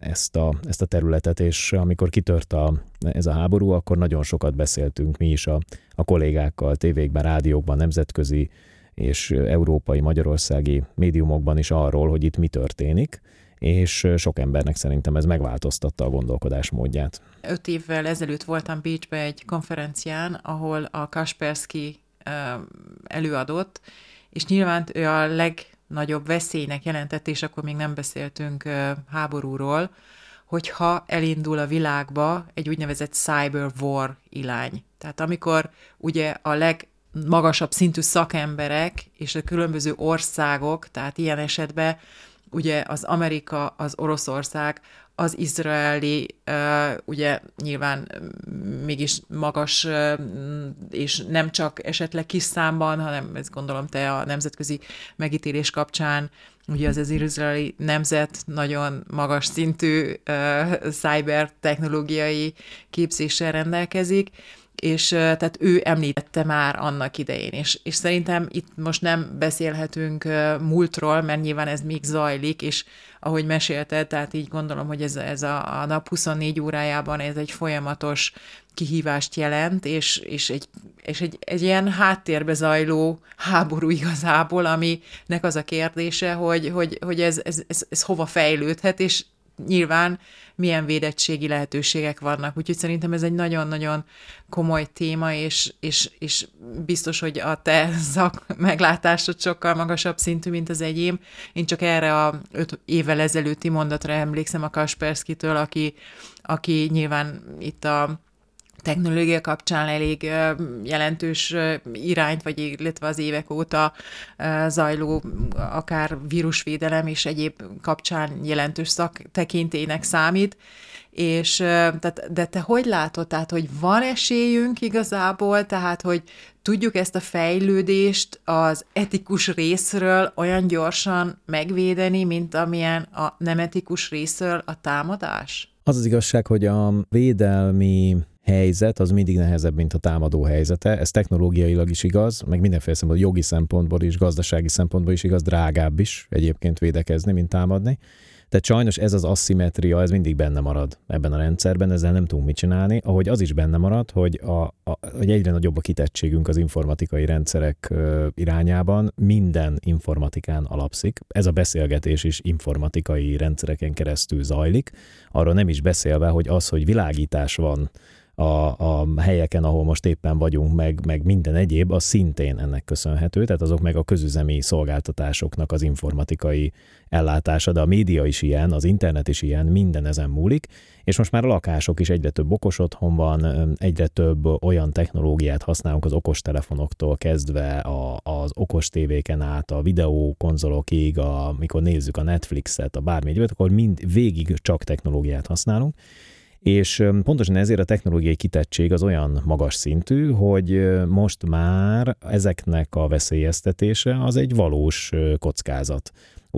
ezt a, ezt a területet, és amikor kitört a, ez a háború, akkor nagyon sokat beszéltünk mi is a, a kollégákkal, tévékben, rádiókban, nemzetközi és európai, magyarországi médiumokban is arról, hogy itt mi történik, és sok embernek szerintem ez megváltoztatta a gondolkodásmódját. Öt évvel ezelőtt voltam Bécsbe egy konferencián, ahol a Kaspersky előadott, és nyilván ő a leg nagyobb veszélynek jelentett, és akkor még nem beszéltünk háborúról, hogyha elindul a világba egy úgynevezett cyber war irány. Tehát amikor ugye a legmagasabb szintű szakemberek és a különböző országok, tehát ilyen esetben ugye az Amerika, az Oroszország, az izraeli, ugye nyilván mégis magas, és nem csak esetleg kis számban, hanem ezt gondolom te a nemzetközi megítélés kapcsán, ugye az az izraeli nemzet nagyon magas szintű cyber technológiai képzéssel rendelkezik, és tehát ő említette már annak idején, és, és szerintem itt most nem beszélhetünk múltról, mert nyilván ez még zajlik, és ahogy mesélted, tehát így gondolom, hogy ez, ez a, a nap huszonnégy órájában ez egy folyamatos kihívást jelent, és, és, egy, és egy, egy ilyen háttérbe zajló háború igazából, aminek az a kérdése, hogy, hogy, hogy ez, ez, ez, ez hova fejlődhet, és nyilván milyen védettségi lehetőségek vannak. Úgyhogy szerintem ez egy nagyon-nagyon komoly téma, és, és, és biztos, hogy a te szak meglátásod sokkal magasabb szintű, mint az enyém. Én csak erre a öt évvel ezelőtti mondatra emlékszem a Kasperskytől, aki, aki nyilván itt a technológia kapcsán elég jelentős irányt, vagy illetve az évek óta zajló akár vírusvédelem és egyéb kapcsán jelentős szaktekintélynek számít, és tehát, de te hogy látod, tehát, hogy van esélyünk igazából, tehát, hogy tudjuk ezt a fejlődést az etikus részről olyan gyorsan megvédeni, mint amilyen a nem etikus részről a támadás? Az az igazság, hogy a védelmi helyzet az mindig nehezebb, mint a támadó helyzete. Ez technológiailag is igaz, meg mindenféle szempontból, jogi szempontból is, gazdasági szempontból is igaz, drágább is egyébként védekezni, mint támadni. Tehát sajnos ez az asszimetria, ez mindig benne marad ebben a rendszerben, ezzel nem tudunk mit csinálni, ahogy az is benne marad, hogy, a, a, hogy egyre nagyobb a kitettségünk az informatikai rendszerek irányában, minden informatikán alapszik. Ez a beszélgetés is informatikai rendszereken keresztül zajlik, arról nem is beszélve, hogy az, hogy világítás van a, a helyeken, ahol most éppen vagyunk, meg, meg minden egyéb, az szintén ennek köszönhető, tehát azok meg a közüzemi szolgáltatásoknak az informatikai ellátása, de a média is ilyen, az internet is ilyen, minden ezen múlik, és most már a lakások is egyre több okos otthon van, egyre több olyan technológiát használunk az okostelefonoktól kezdve a, az okos tévéken át, a videókonzolokig, a, mikor nézzük a Netflixet, a bármi egyébként, akkor mind végig csak technológiát használunk, és pontosan ezért a technológiai kitettség az olyan magas szintű, hogy most már ezeknek a veszélyeztetése az egy valós kockázat.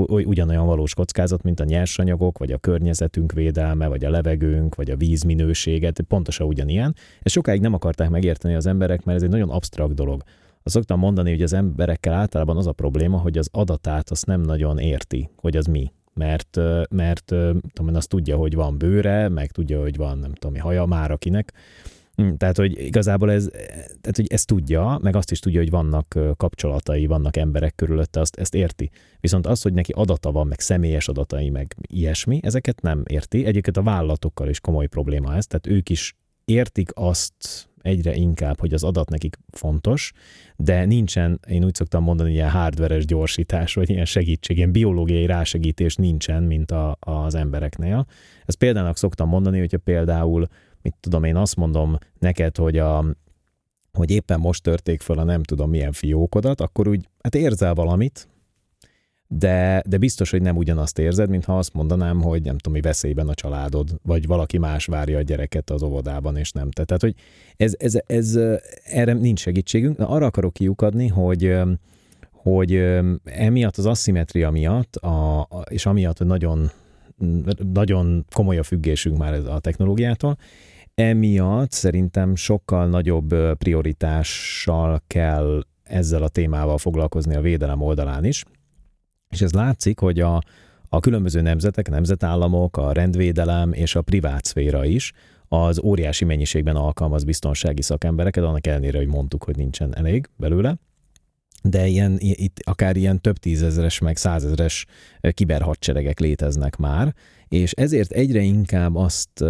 Ugyanolyan valós kockázat, mint a nyersanyagok, vagy a környezetünk védelme, vagy a levegőnk, vagy a vízminőséget, pontosan ugyanilyen. Ezt sokáig nem akarták megérteni az emberek, mert ez egy nagyon absztrakt dolog. Azt szoktam mondani, hogy az emberekkel általában az a probléma, hogy az adatát azt nem nagyon érti, hogy az mi. Mert, mert tudom, azt tudja, hogy van bőre, meg tudja, hogy van nem tudom, haja már akinek. Tehát, hogy igazából ez, tehát, hogy ezt tudja, meg azt is tudja, hogy vannak kapcsolatai, vannak emberek körülötte, azt, ezt érti. Viszont az, hogy neki adata van, meg személyes adatai, meg ilyesmi, ezeket nem érti. Egyébként a vállalatokkal is komoly probléma ez, tehát ők is értik azt egyre inkább, hogy az adat nekik fontos, de nincsen, én úgy szoktam mondani, ilyen hardveres gyorsítás, vagy ilyen segítség, ilyen biológiai rásegítés nincsen, mint a, az embereknél. Ezt példának szoktam mondani, hogyha például, mit tudom, én azt mondom neked, hogy, a, hogy éppen most törték fel a nem tudom milyen fiókodat, akkor úgy, hát érzel valamit, De, de biztos, hogy nem ugyanazt érzed, mintha azt mondanám, hogy nem tudom, mi veszélyben a családod, vagy valaki más várja a gyereket az óvodában, és nem te. Tehát, hogy ez, ez, ez, erre nincs segítségünk. Na, arra akarok kiukadni, hogy, hogy emiatt az asszimetria miatt, a, és amiatt, hogy nagyon, nagyon komoly a függésünk már a technológiától, emiatt szerintem sokkal nagyobb prioritással kell ezzel a témával foglalkozni a védelem oldalán is. És ez látszik, hogy a, a különböző nemzetek, nemzetállamok, a rendvédelem és a privát szféra is az óriási mennyiségben alkalmaz biztonsági szakembereket, annak ellenére, hogy mondtuk, hogy nincsen elég belőle, de ilyen, itt akár ilyen több tízezeres, meg százezres kiberhadseregek léteznek már, és ezért egyre inkább azt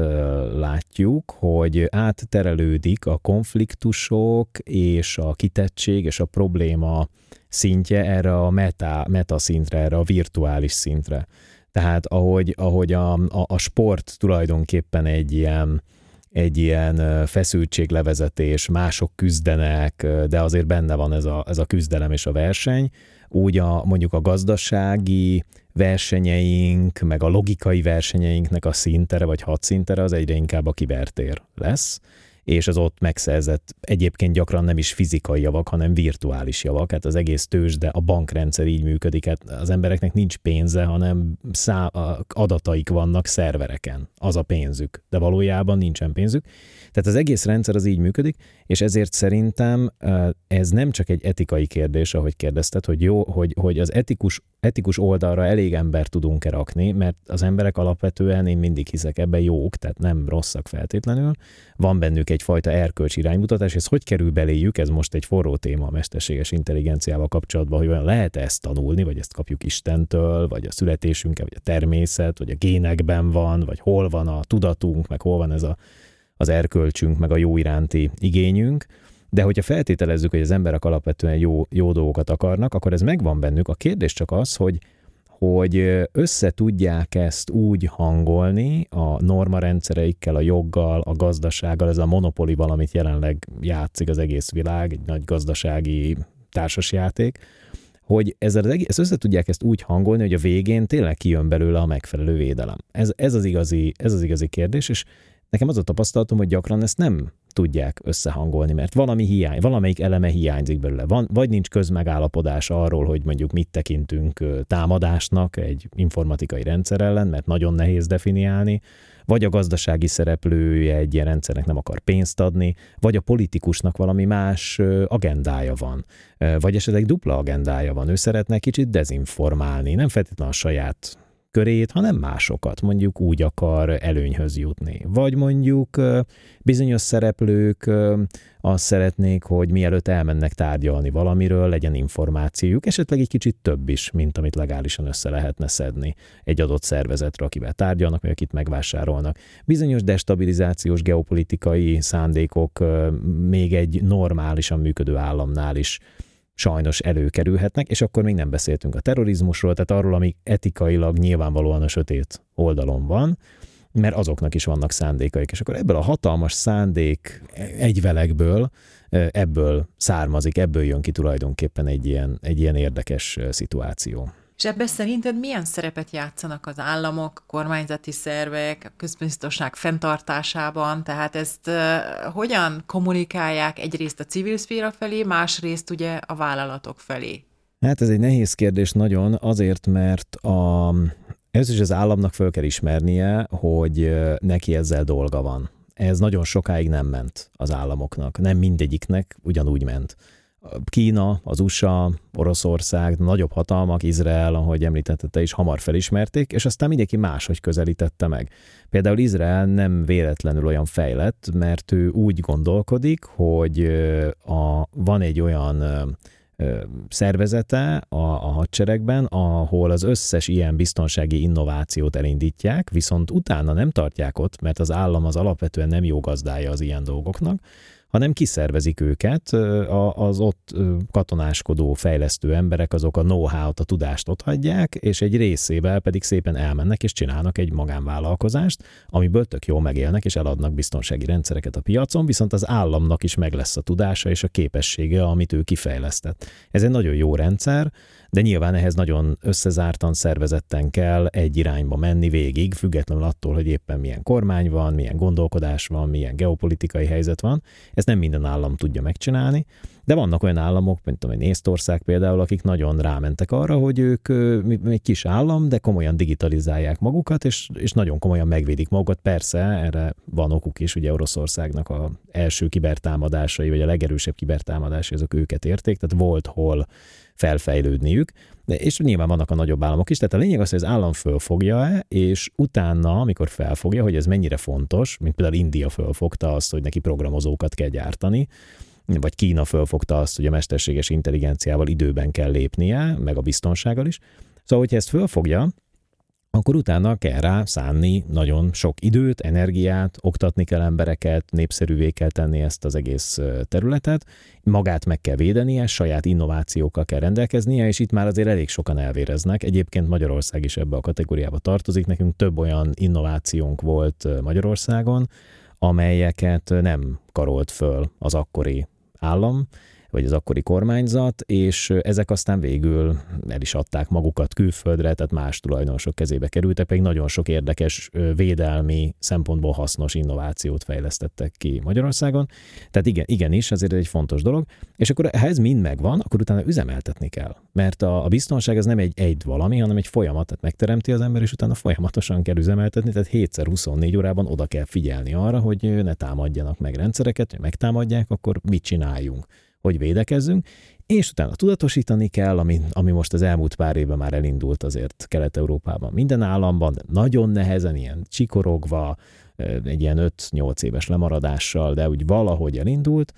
látjuk, hogy átterelődik a konfliktusok és a kitettség és a probléma szintje erre a meta, meta szintre, erre a virtuális szintre. Tehát ahogy, ahogy a, a, a sport tulajdonképpen egy ilyen, egy ilyen feszültséglevezetés, mások küzdenek, de azért benne van ez a, ez a küzdelem és a verseny, úgy a, mondjuk a gazdasági versenyeink, meg a logikai versenyeinknek a szintere, vagy hadszintere az egyre inkább a kibertér lesz, és az ott megszerzett egyébként gyakran nem is fizikai javak, hanem virtuális javak. Hát az egész tőzsde, a bankrendszer így működik, hát az embereknek nincs pénze, hanem szá- adataik vannak szervereken, az a pénzük, de valójában nincsen pénzük. Tehát az egész rendszer az így működik, és ezért szerintem ez nem csak egy etikai kérdés, ahogy kérdezted, hogy jó, hogy, hogy az etikus, etikus oldalra elég ember tudunk-e rakni, mert az emberek alapvetően, én mindig hiszek ebben, jók, tehát nem rosszak feltétlenül, van bennük egyfajta erkölcsi iránymutatás, ez hogy kerül beléjük, ez most egy forró téma a mesterséges intelligenciával kapcsolatban, hogy olyan lehet ezt tanulni, vagy ezt kapjuk Istentől, vagy a születésünkkel, vagy a természet, vagy a génekben van, vagy hol van a tudatunk, meg hol van ez a, az erkölcsünk, meg a jó iránti igényünk, de hogyha feltételezzük, hogy az emberek alapvetően jó, jó dolgokat akarnak, akkor ez megvan bennük. A kérdés csak az, hogy hogy összetudják ezt úgy hangolni a normarendszereikkel, a joggal, a gazdasággal, ez a monopoli valamit jelenleg játszik az egész világ, egy nagy gazdasági társasjáték, hogy ezzel az egész, összetudják ezt úgy hangolni, hogy a végén tényleg kijön belőle a megfelelő védelem. Ez, ez, az igazi, ez az igazi kérdés, és nekem az a tapasztalatom, hogy gyakran ezt nem tudják összehangolni, mert valami hiány, valamelyik eleme hiányzik belőle. Van, vagy nincs közmegállapodás arról, hogy mondjuk mit tekintünk támadásnak egy informatikai rendszer ellen, mert nagyon nehéz definiálni, vagy a gazdasági szereplője egy ilyen rendszernek nem akar pénzt adni, vagy a politikusnak valami más agendája van, vagy esetleg dupla agendája van, ő szeretne kicsit dezinformálni, nem feltétlenül a saját körét, hanem másokat, mondjuk úgy akar előnyhöz jutni. Vagy mondjuk bizonyos szereplők azt szeretnék, hogy mielőtt elmennek tárgyalni valamiről, legyen információjuk, esetleg egy kicsit több is, mint amit legálisan össze lehetne szedni egy adott szervezetre, akivel tárgyalnak, vagy akit megvásárolnak. Bizonyos destabilizációs geopolitikai szándékok még egy normálisan működő államnál is sajnos előkerülhetnek, és akkor még nem beszéltünk a terrorizmusról, tehát arról, ami etikailag nyilvánvalóan a sötét oldalon van, mert azoknak is vannak szándékaik, és akkor ebből a hatalmas szándék egyvelekből, ebből származik, ebből jön ki tulajdonképpen egy ilyen, egy ilyen érdekes szituáció. És ebben szerinted milyen szerepet játszanak az államok, kormányzati szervek, a közbiztonság fenntartásában? Tehát ezt hogyan kommunikálják egyrészt a civil szféra felé, másrészt ugye a vállalatok felé? Hát ez egy nehéz kérdés nagyon, azért, mert a... Először is az államnak föl kell ismernie, hogy neki ezzel dolga van. Ez nagyon sokáig nem ment az államoknak, nem mindegyiknek ugyanúgy ment. Kína, az u es á, Oroszország, nagyobb hatalmak, Izrael, ahogy említetted te is, hamar felismerték, és aztán mindenki máshogy közelítette meg. Például Izrael nem véletlenül olyan fejlett, mert ő úgy gondolkodik, hogy a, van egy olyan szervezete a, a hadseregben, ahol az összes ilyen biztonsági innovációt elindítják, viszont utána nem tartják ott, mert az állam az alapvetően nem jó gazdája az ilyen dolgoknak, hanem kiszervezik őket, az ott katonáskodó, fejlesztő emberek azok a know-how-t, a tudást ott hagyják, és egy részével pedig szépen elmennek, és csinálnak egy magánvállalkozást, amiből tök jól megélnek, és eladnak biztonsági rendszereket a piacon, viszont az államnak is meg lesz a tudása és a képessége, amit ő kifejlesztett. Ez egy nagyon jó rendszer, de nyilván ehhez nagyon összezártan, szervezetten kell egy irányba menni végig, függetlenül attól, hogy éppen milyen kormány van, milyen gondolkodás van, milyen geopolitikai helyzet van. Ezt nem minden állam tudja megcsinálni, de vannak olyan államok, mint tudom, egy Észtország például, akik nagyon rámentek arra, hogy ők egy kis állam, de komolyan digitalizálják magukat, és, és nagyon komolyan megvédik magukat. Persze, erre van okuk is, ugye Oroszországnak az első kibertámadásai, vagy a legerősebb kibertámadásai, azok őket érték, tehát volt hol felfejlődniük, de, és nyilván vannak a nagyobb államok is, tehát a lényeg az, hogy az állam fölfogja-e, és utána, amikor felfogja, hogy ez mennyire fontos, mint például India fölfogta azt, hogy neki programozókat kell gyártani, vagy Kína fölfogta azt, hogy a mesterséges intelligenciával időben kell lépnie, meg a biztonsággal is. Szóval, hogyha ezt fölfogja, akkor utána kell rá szánni nagyon sok időt, energiát, oktatni kell embereket, népszerűvé kell tenni ezt az egész területet, magát meg kell védenie, saját innovációkkal kell rendelkeznie, és itt már azért elég sokan elvéreznek. Egyébként Magyarország is ebbe a kategóriába tartozik, nekünk több olyan innovációnk volt Magyarországon, amelyeket nem karolt föl az akkori állam, vagy az akkori kormányzat, és ezek aztán végül el is adták magukat külföldre, tehát más tulajdonosok kezébe kerültek, pedig nagyon sok érdekes védelmi szempontból hasznos innovációt fejlesztettek ki Magyarországon. Tehát igen, igenis, azért egy fontos dolog. És akkor ha ez mind megvan, akkor utána üzemeltetni kell. Mert a, a biztonság ez nem egy egy valami, hanem egy folyamat, tehát megteremti az ember, és utána folyamatosan kell üzemeltetni, tehát hétszer huszonnégy órában oda kell figyelni arra, hogy ne támadjanak meg rendszereket, hogy megtámadják, akkor mit csináljunk, hogy védekezzünk, és utána tudatosítani kell, ami, ami most az elmúlt pár évben már elindult azért Kelet-Európában minden államban, de nagyon nehezen, ilyen csikorogva, egy ilyen öt-nyolc éves lemaradással, de úgy valahogy elindult,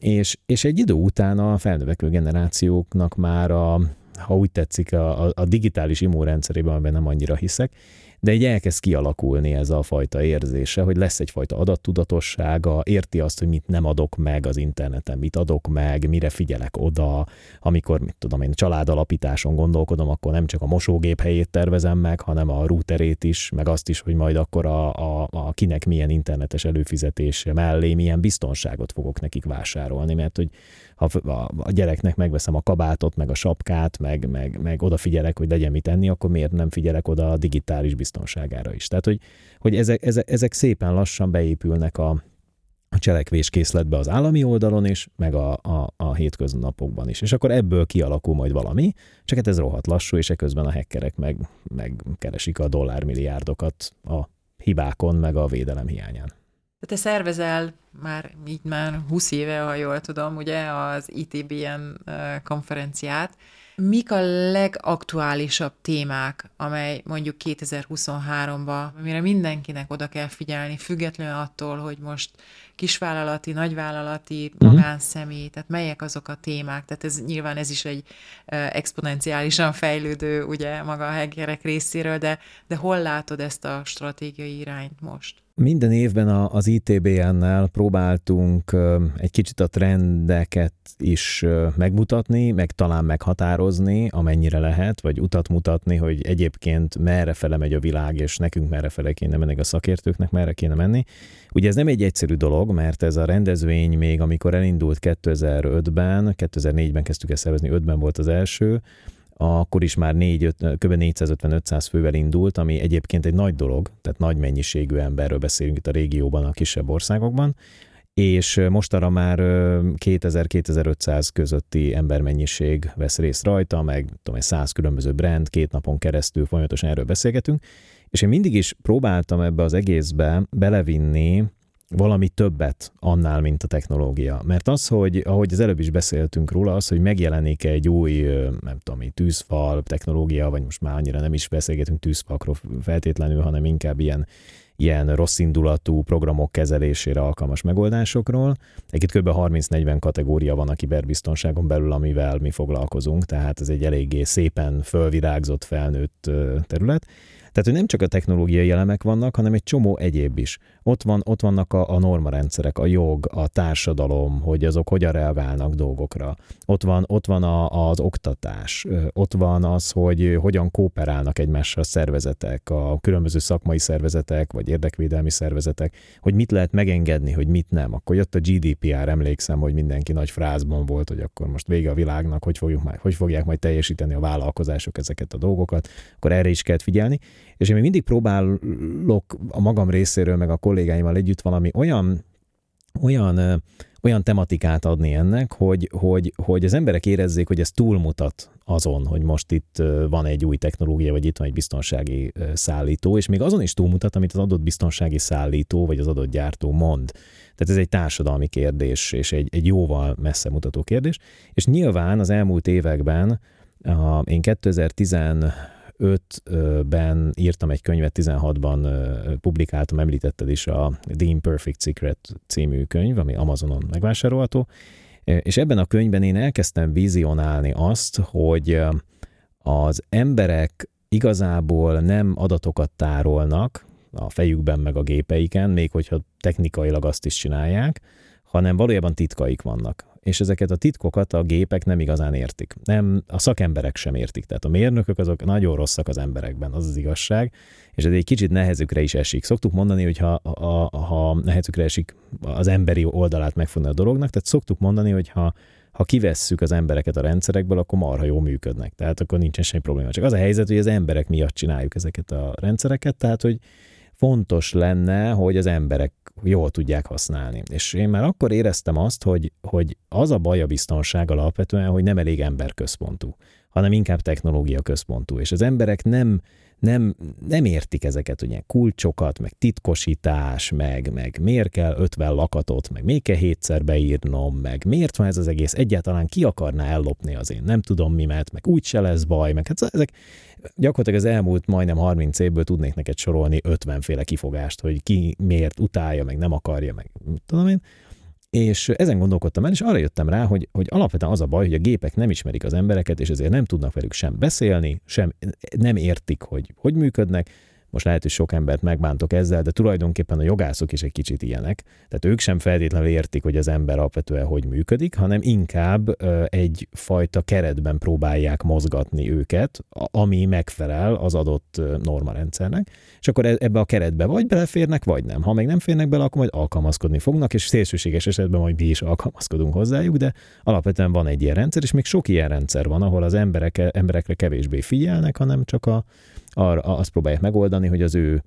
és, és egy idő után a felnövekvő generációknak már a, ha úgy tetszik, a, a digitális immunrendszerében, amiben nem annyira hiszek, de így elkezd kialakulni ez a fajta érzése, hogy lesz egyfajta adattudatossága, érti azt, hogy mit nem adok meg az interneten, mit adok meg, mire figyelek oda, amikor, mit tudom én, családalapításon gondolkodom, akkor nem csak a mosógép helyét tervezem meg, hanem a routerét is, meg azt is, hogy majd akkor a, a, a kinek milyen internetes előfizetése mellé milyen biztonságot fogok nekik vásárolni, mert hogy ha a gyereknek megveszem a kabátot, meg a sapkát, meg, meg, meg odafigyelek, hogy legyen mit enni, akkor miért nem figyelek oda a digitális biztonságára is. Tehát, hogy, hogy ezek, ezek, ezek szépen lassan beépülnek a, a cselekvéskészletbe az állami oldalon is, meg a, a, a hétköznapokban is. És akkor ebből kialakul majd valami, csak hát ez rohadt lassú, és eközben a hackerek meg, meg keresik a dollármilliárdokat a hibákon, meg a védelem hiányán. Te szervezel már, így már húsz éve, ha jól tudom, ugye az i té bé en konferenciát, Mik a legaktuálisabb témák, amely mondjuk kétezer-huszonháromban, amire mindenkinek oda kell figyelni, függetlenül attól, hogy most kisvállalati, nagyvállalati, magánszemély, tehát melyek azok a témák? Tehát ez nyilván ez is egy exponenciálisan fejlődő, ugye, maga a hackerek részéről, de, de hol látod ezt a stratégiai irányt most? Minden évben az I T B N-nel próbáltunk egy kicsit a trendeket is megmutatni, meg talán meghatározni, amennyire lehet, vagy utat mutatni, hogy egyébként merrefele megy a világ, és nekünk merrefele kéne menni, a szakértőknek merre kéne menni. Ugye ez nem egy egyszerű dolog, mert ez a rendezvény még amikor elindult kétezer-ötben, kétezer-négyben kezdtük el szervezni, ötben volt az első, akkor is már négy, öt, kb. négyszázötven-ötszáz fővel indult, ami egyébként egy nagy dolog, tehát nagy mennyiségű emberről beszélünk itt a régióban, a kisebb országokban, és mostanra már kétezer-kétezer-ötszáz közötti embermennyiség vesz részt rajta, meg tudom, száz különböző brand, két napon keresztül folyamatosan erről beszélgetünk, és én mindig is próbáltam ebbe az egészbe belevinni valami többet annál, mint a technológia. Mert az, hogy, ahogy az előbb is beszéltünk róla, az, hogy megjelenik egy új, nem tudom, tűzfal technológia, vagy most már annyira nem is beszélgetünk tűzfalkról feltétlenül, hanem inkább ilyen, ilyen rosszindulatú programok kezelésére alkalmas megoldásokról. Egy kb. harminc-negyven kategória van a kiberbiztonságon belül, amivel mi foglalkozunk, tehát ez egy eléggé szépen fölvirágzott, felnőtt terület. Tehát, hogy nem csak a technológiai elemek vannak, hanem egy csomó egyéb is. Ott, van, ott vannak a, a normarendszerek, a jog, a társadalom, hogy azok hogyan reagálnak dolgokra. Ott van, ott van a, az oktatás, ott van az, hogy hogyan kooperálnak egymással a szervezetek, a különböző szakmai szervezetek, vagy érdekvédelmi szervezetek, hogy mit lehet megengedni, hogy mit nem. Akkor jött a G D P R, emlékszem, hogy mindenki nagy frázban volt, hogy akkor most vége a világnak, hogy, fogjuk már, hogy fogják majd teljesíteni a vállalkozások ezeket a dolgokat, akkor erre is kell figyelni. És én még mindig próbálok a magam részéről, meg a kollégáimmal együtt valami olyan, olyan, olyan tematikát adni ennek, hogy, hogy, hogy az emberek érezzék, hogy ez túlmutat azon, hogy most itt van egy új technológia, vagy itt van egy biztonsági szállító, és még azon is túlmutat, amit az adott biztonsági szállító, vagy az adott gyártó mond. Tehát ez egy társadalmi kérdés, és egy, egy jóval messze mutató kérdés. És nyilván az elmúlt években, én kétezer-tizenötben írtam egy könyvet, tizenhatban publikáltam, említetted is, a The Imperfect Secret című könyv, ami Amazonon megvásárolható, és ebben a könyvben én elkezdtem vizionálni azt, hogy az emberek igazából nem adatokat tárolnak a fejükben meg a gépeiken, még hogyha technikailag azt is csinálják, hanem valójában titkaik vannak. És ezeket a titkokat a gépek nem igazán értik. Nem, a szakemberek sem értik. Tehát a mérnökök azok nagyon rosszak az emberekben, az az igazság, és ez egy kicsit nehezükre is esik. Szoktuk mondani, hogy ha, ha, ha nehezükre esik az emberi oldalát megfogni a dolognak, tehát szoktuk mondani, hogy ha, ha kivesszük az embereket a rendszerekből, akkor marha jól működnek. Tehát akkor nincsen semmi probléma. Csak az a helyzet, hogy az emberek miatt csináljuk ezeket a rendszereket, tehát hogy fontos lenne, hogy az emberek jól tudják használni. És én már akkor éreztem azt, hogy, hogy az a baj a biztonság alapvetően, hogy nem elég emberközpontú, hanem inkább technológia központú. És az emberek nem, nem, nem értik ezeket, ugye kulcsokat, meg titkosítás, meg, meg miért kell ötven lakatot, meg még kell hétszer beírnom, meg miért van ez az egész, egyáltalán ki akarná ellopni az én nem tudom mimet, meg úgy se lesz baj, meg hát ezek gyakorlatilag az elmúlt majdnem harminc évből tudnék neked sorolni ötven féle kifogást, hogy ki miért utálja, meg nem akarja, meg mit tudom én. És ezen gondolkodtam el, és arra jöttem rá, hogy, hogy alapvetően az a baj, hogy a gépek nem ismerik az embereket, és ezért nem tudnak velük sem beszélni, sem nem értik, hogy hogy működnek. Most lehet, hogy sok embert megbántok ezzel, de tulajdonképpen a jogászok is egy kicsit ilyenek. Tehát ők sem feltétlenül értik, hogy az ember alapvetően hogy működik, hanem inkább egyfajta keretben próbálják mozgatni őket, ami megfelel az adott normarendszernek. És akkor ebbe a keretbe vagy beleférnek, vagy nem. Ha meg nem férnek bele, akkor majd alkalmazkodni fognak, és szélsőséges esetben majd mi is alkalmazkodunk hozzájuk, de alapvetően van egy ilyen rendszer, és még sok ilyen rendszer van, ahol az emberek, emberekre kevésbé figyelnek, hanem csak a arra azt próbálják megoldani, hogy az ő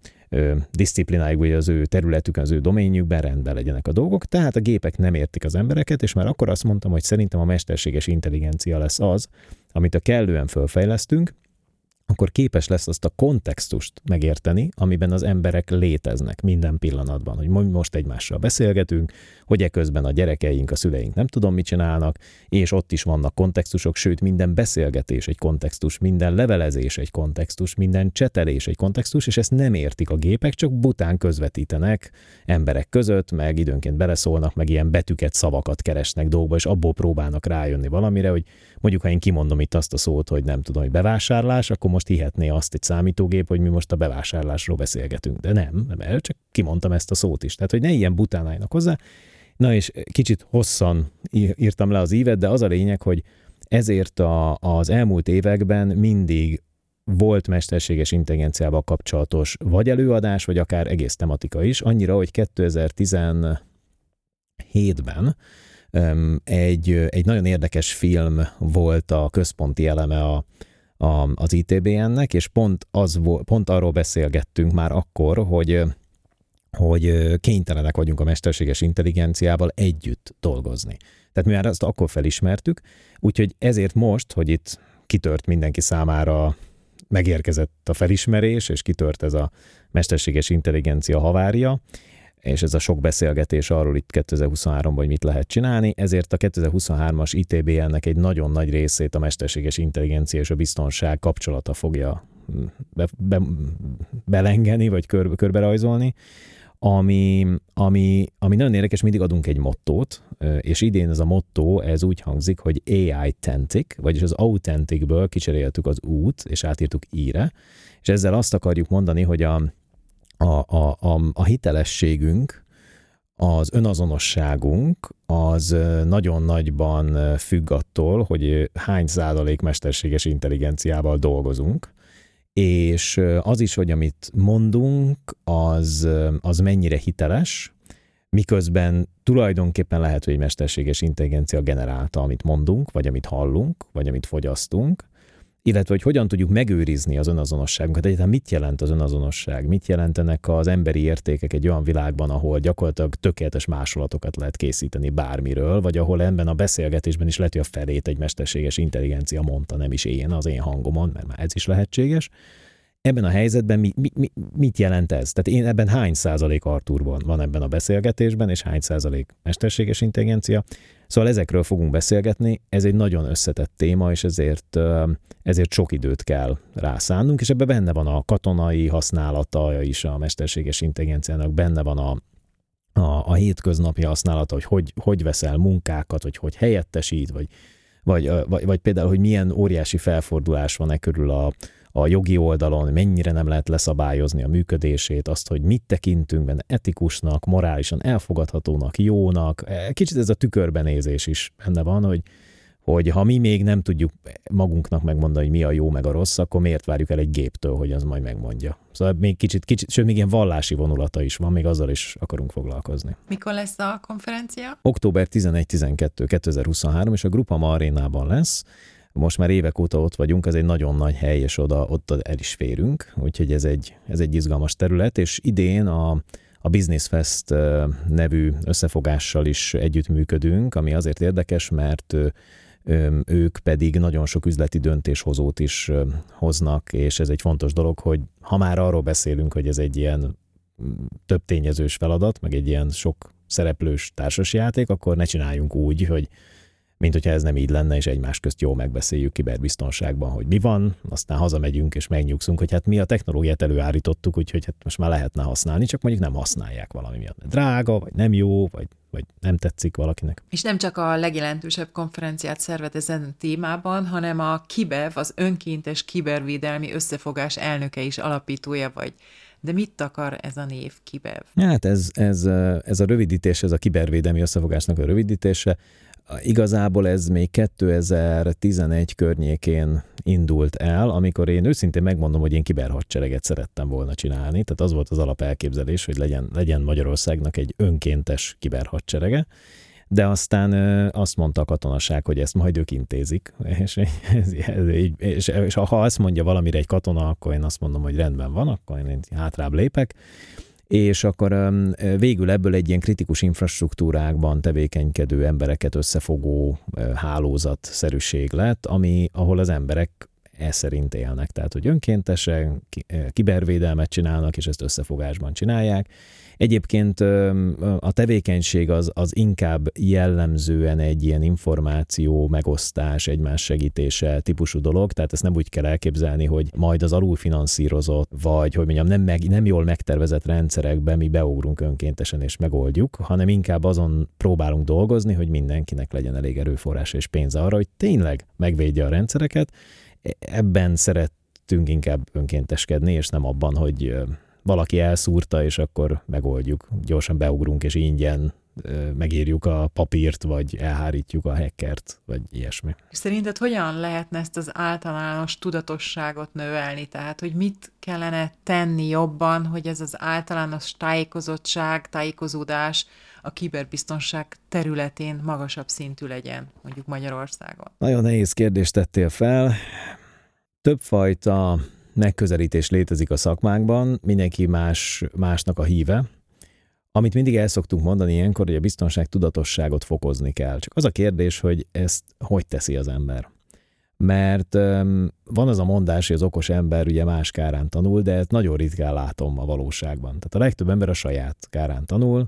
diszciplinájuk, vagy az ő területükön, az ő doménjükben rendben legyenek a dolgok. Tehát a gépek nem értik az embereket, és már akkor azt mondtam, hogy szerintem a mesterséges intelligencia lesz az, amit a kellően felfejlesztünk, akkor képes lesz azt a kontextust megérteni, amiben az emberek léteznek minden pillanatban, hogy most egymással beszélgetünk, hogy eközben a gyerekeink, a szüleink nem tudom mit csinálnak, és ott is vannak kontextusok, sőt minden beszélgetés egy kontextus, minden levelezés egy kontextus, minden csetelés egy kontextus, és ezt nem értik a gépek, csak bután közvetítenek emberek között, meg időnként beleszólnak, meg ilyen betűket, szavakat keresnek dolgba, és abból próbálnak rájönni valamire, hogy mondjuk, ha én kimondom itt azt a szót, hogy nem tudom, hogy bevásárlás, akkor most hihetné azt egy számítógép, hogy mi most a bevásárlásról beszélgetünk. De nem, mert csak kimondtam ezt a szót is. Tehát, hogy ne ilyen bután álljanak hozzá. Na és kicsit hosszan írtam le az ívet, de az a lényeg, hogy ezért a, az elmúlt években mindig volt mesterséges intelligenciával kapcsolatos vagy előadás, vagy akár egész tematika is, annyira, hogy kétezer-tizenhétben egy, egy nagyon érdekes film volt a központi eleme a A, az I T B N-nek, és pont, az, pont arról beszélgettünk már akkor, hogy, hogy kénytelenek vagyunk a mesterséges intelligenciával együtt dolgozni. Tehát mi már azt akkor felismertük, úgyhogy ezért most, hogy itt kitört mindenki számára, megérkezett a felismerés, és kitört ez a mesterséges intelligencia havária, és ez a sok beszélgetés arról itt kétezer-huszonháromban, hogy mit lehet csinálni, ezért a kétezer-huszonhármas I T B N-nek egy nagyon nagy részét a mesterséges intelligencia és a biztonság kapcsolata fogja be, be, belengeni, vagy kör, körberajzolni, ami, ami, ami nagyon érdekes, mindig adunk egy mottót, és idén ez a mottó, ez úgy hangzik, hogy A I-tentic, vagyis az authenticből kicseréltük az út, és átírtuk íre, és ezzel azt akarjuk mondani, hogy a A, a, a, a hitelességünk, az önazonosságunk az nagyon nagyban függ attól, hogy hány százalék mesterséges intelligenciával dolgozunk, és az is, hogy amit mondunk, az, az mennyire hiteles, miközben tulajdonképpen lehet, hogy mesterséges intelligencia generálta, amit mondunk, vagy amit hallunk, vagy amit fogyasztunk, illetve, hogy hogyan tudjuk megőrizni az önazonosságunkat. Egyáltalán mit jelent az önazonosság? Mit jelentenek az emberi értékek egy olyan világban, ahol gyakorlatilag tökéletes másolatokat lehet készíteni bármiről, vagy ahol ebben a beszélgetésben is lehet, hogy a felét egy mesterséges intelligencia mondta, nem is én, az én hangomon, mert már ez is lehetséges. Ebben a helyzetben mi, mi, mi, mit jelent ez? Tehát én ebben hány százalék Arthur van, van ebben a beszélgetésben, és hány százalék mesterséges intelligencia? Szóval ezekről fogunk beszélgetni, ez egy nagyon összetett téma, és ezért, ezért sok időt kell rászánnunk, és ebben benne van a katonai használata is a mesterséges intelligenciának, benne van a, a, a hétköznapi használata, hogy, hogy hogy veszel munkákat, hogy hogy helyettesít, vagy, vagy, vagy, vagy például, hogy milyen óriási felfordulás van e körül a a jogi oldalon, mennyire nem lehet leszabályozni a működését, azt, hogy mit tekintünk benne etikusnak, morálisan elfogadhatónak, jónak. Kicsit ez a tükörbenézés is benne van, hogy, hogy ha mi még nem tudjuk magunknak megmondani, hogy mi a jó meg a rossz, akkor miért várjuk el egy géptől, hogy az majd megmondja. Szóval még kicsit, kicsit, sőt még ilyen vallási vonulata is van, még azzal is akarunk foglalkozni. Mikor lesz a konferencia? október tizenegy-tizenkettő, kétezer-huszonhárom, és a Groupama Arénában lesz. Most már évek óta ott vagyunk, ez egy nagyon nagy hely, és oda, ott el is férünk, úgyhogy ez egy, ez egy izgalmas terület, és idén a, a Business Fest nevű összefogással is együttműködünk, ami azért érdekes, mert ők pedig nagyon sok üzleti döntéshozót is hoznak, és ez egy fontos dolog, hogy ha már arról beszélünk, hogy ez egy ilyen több tényezős feladat, meg egy ilyen sok szereplős társasjáték, akkor ne csináljunk úgy, hogy mint hogyha ez nem így lenne, és egymás közt jól megbeszéljük kiberbiztonságban, hogy mi van, aztán hazamegyünk és megnyugszunk, hogy hát mi a technológiát előállítottuk, úgyhogy hát most már lehetne használni, csak mondjuk nem használják valami miatt. Drága, vagy nem jó, vagy, vagy nem tetszik valakinek. És nem csak a legjelentősebb konferenciát szervez ezen a témában, hanem a Kibev, az önkéntes kibervédelmi összefogás elnöke is alapítója vagy. De mit akar ez a név, Kibev? Hát ez, ez, ez a rövidítés, ez a kibervédelmi összefogásnak a rövidítése. Igazából ez még kétezer-tizenegy környékén indult el, amikor én őszintén megmondom, hogy én kiberhadsereget szerettem volna csinálni, tehát az volt az alapelképzelés, hogy legyen, legyen Magyarországnak egy önkéntes kiberhadserege, de aztán azt mondta a katonaság, hogy ezt majd ők intézik, és, és, és, és ha azt mondja valamire egy katona, akkor én azt mondom, hogy rendben van, akkor én hátrább lépek, és akkor végül ebből egy ilyen kritikus infrastruktúrákban tevékenykedő embereket összefogó hálózatszerűség lett, ami, ahol az emberek e szerint élnek. Tehát, hogy önkéntesen kibervédelmet csinálnak, és ezt összefogásban csinálják. Egyébként a tevékenység az, az inkább jellemzően egy ilyen információ, megosztás, egymás segítése típusú dolog, tehát ezt nem úgy kell elképzelni, hogy majd az alulfinanszírozott, vagy hogy mondjam, nem, meg, nem jól megtervezett rendszerekbe mi beugrunk önkéntesen és megoldjuk, hanem inkább azon próbálunk dolgozni, hogy mindenkinek legyen elég erőforrás és pénze arra, hogy tényleg megvédje a rendszereket. Ebben szerettünk inkább önkénteskedni, és nem abban, hogy valaki elszúrta, és akkor megoldjuk. Gyorsan beugrunk, és ingyen megírjuk a papírt, vagy elhárítjuk a hackert, vagy ilyesmi. Szerinted hogyan lehetne ezt az általános tudatosságot növelni? Tehát, hogy mit kellene tenni jobban, hogy ez az általános tájékozottság, tájékozódás a kiberbiztonság területén magasabb szintű legyen, mondjuk Magyarországon? Nagyon nehéz kérdést tettél fel. Többfajta megközelítés létezik a szakmákban, mindenki más, másnak a híve. Amit mindig el szoktunk mondani ilyenkor, hogy a biztonság tudatosságot fokozni kell. Csak az a kérdés, hogy ezt hogy teszi az ember. Mert um, van az a mondás, hogy az okos ember ugye más kárán tanul, de ezt nagyon ritkán látom a valóságban. Tehát a legtöbb ember a saját kárán tanul,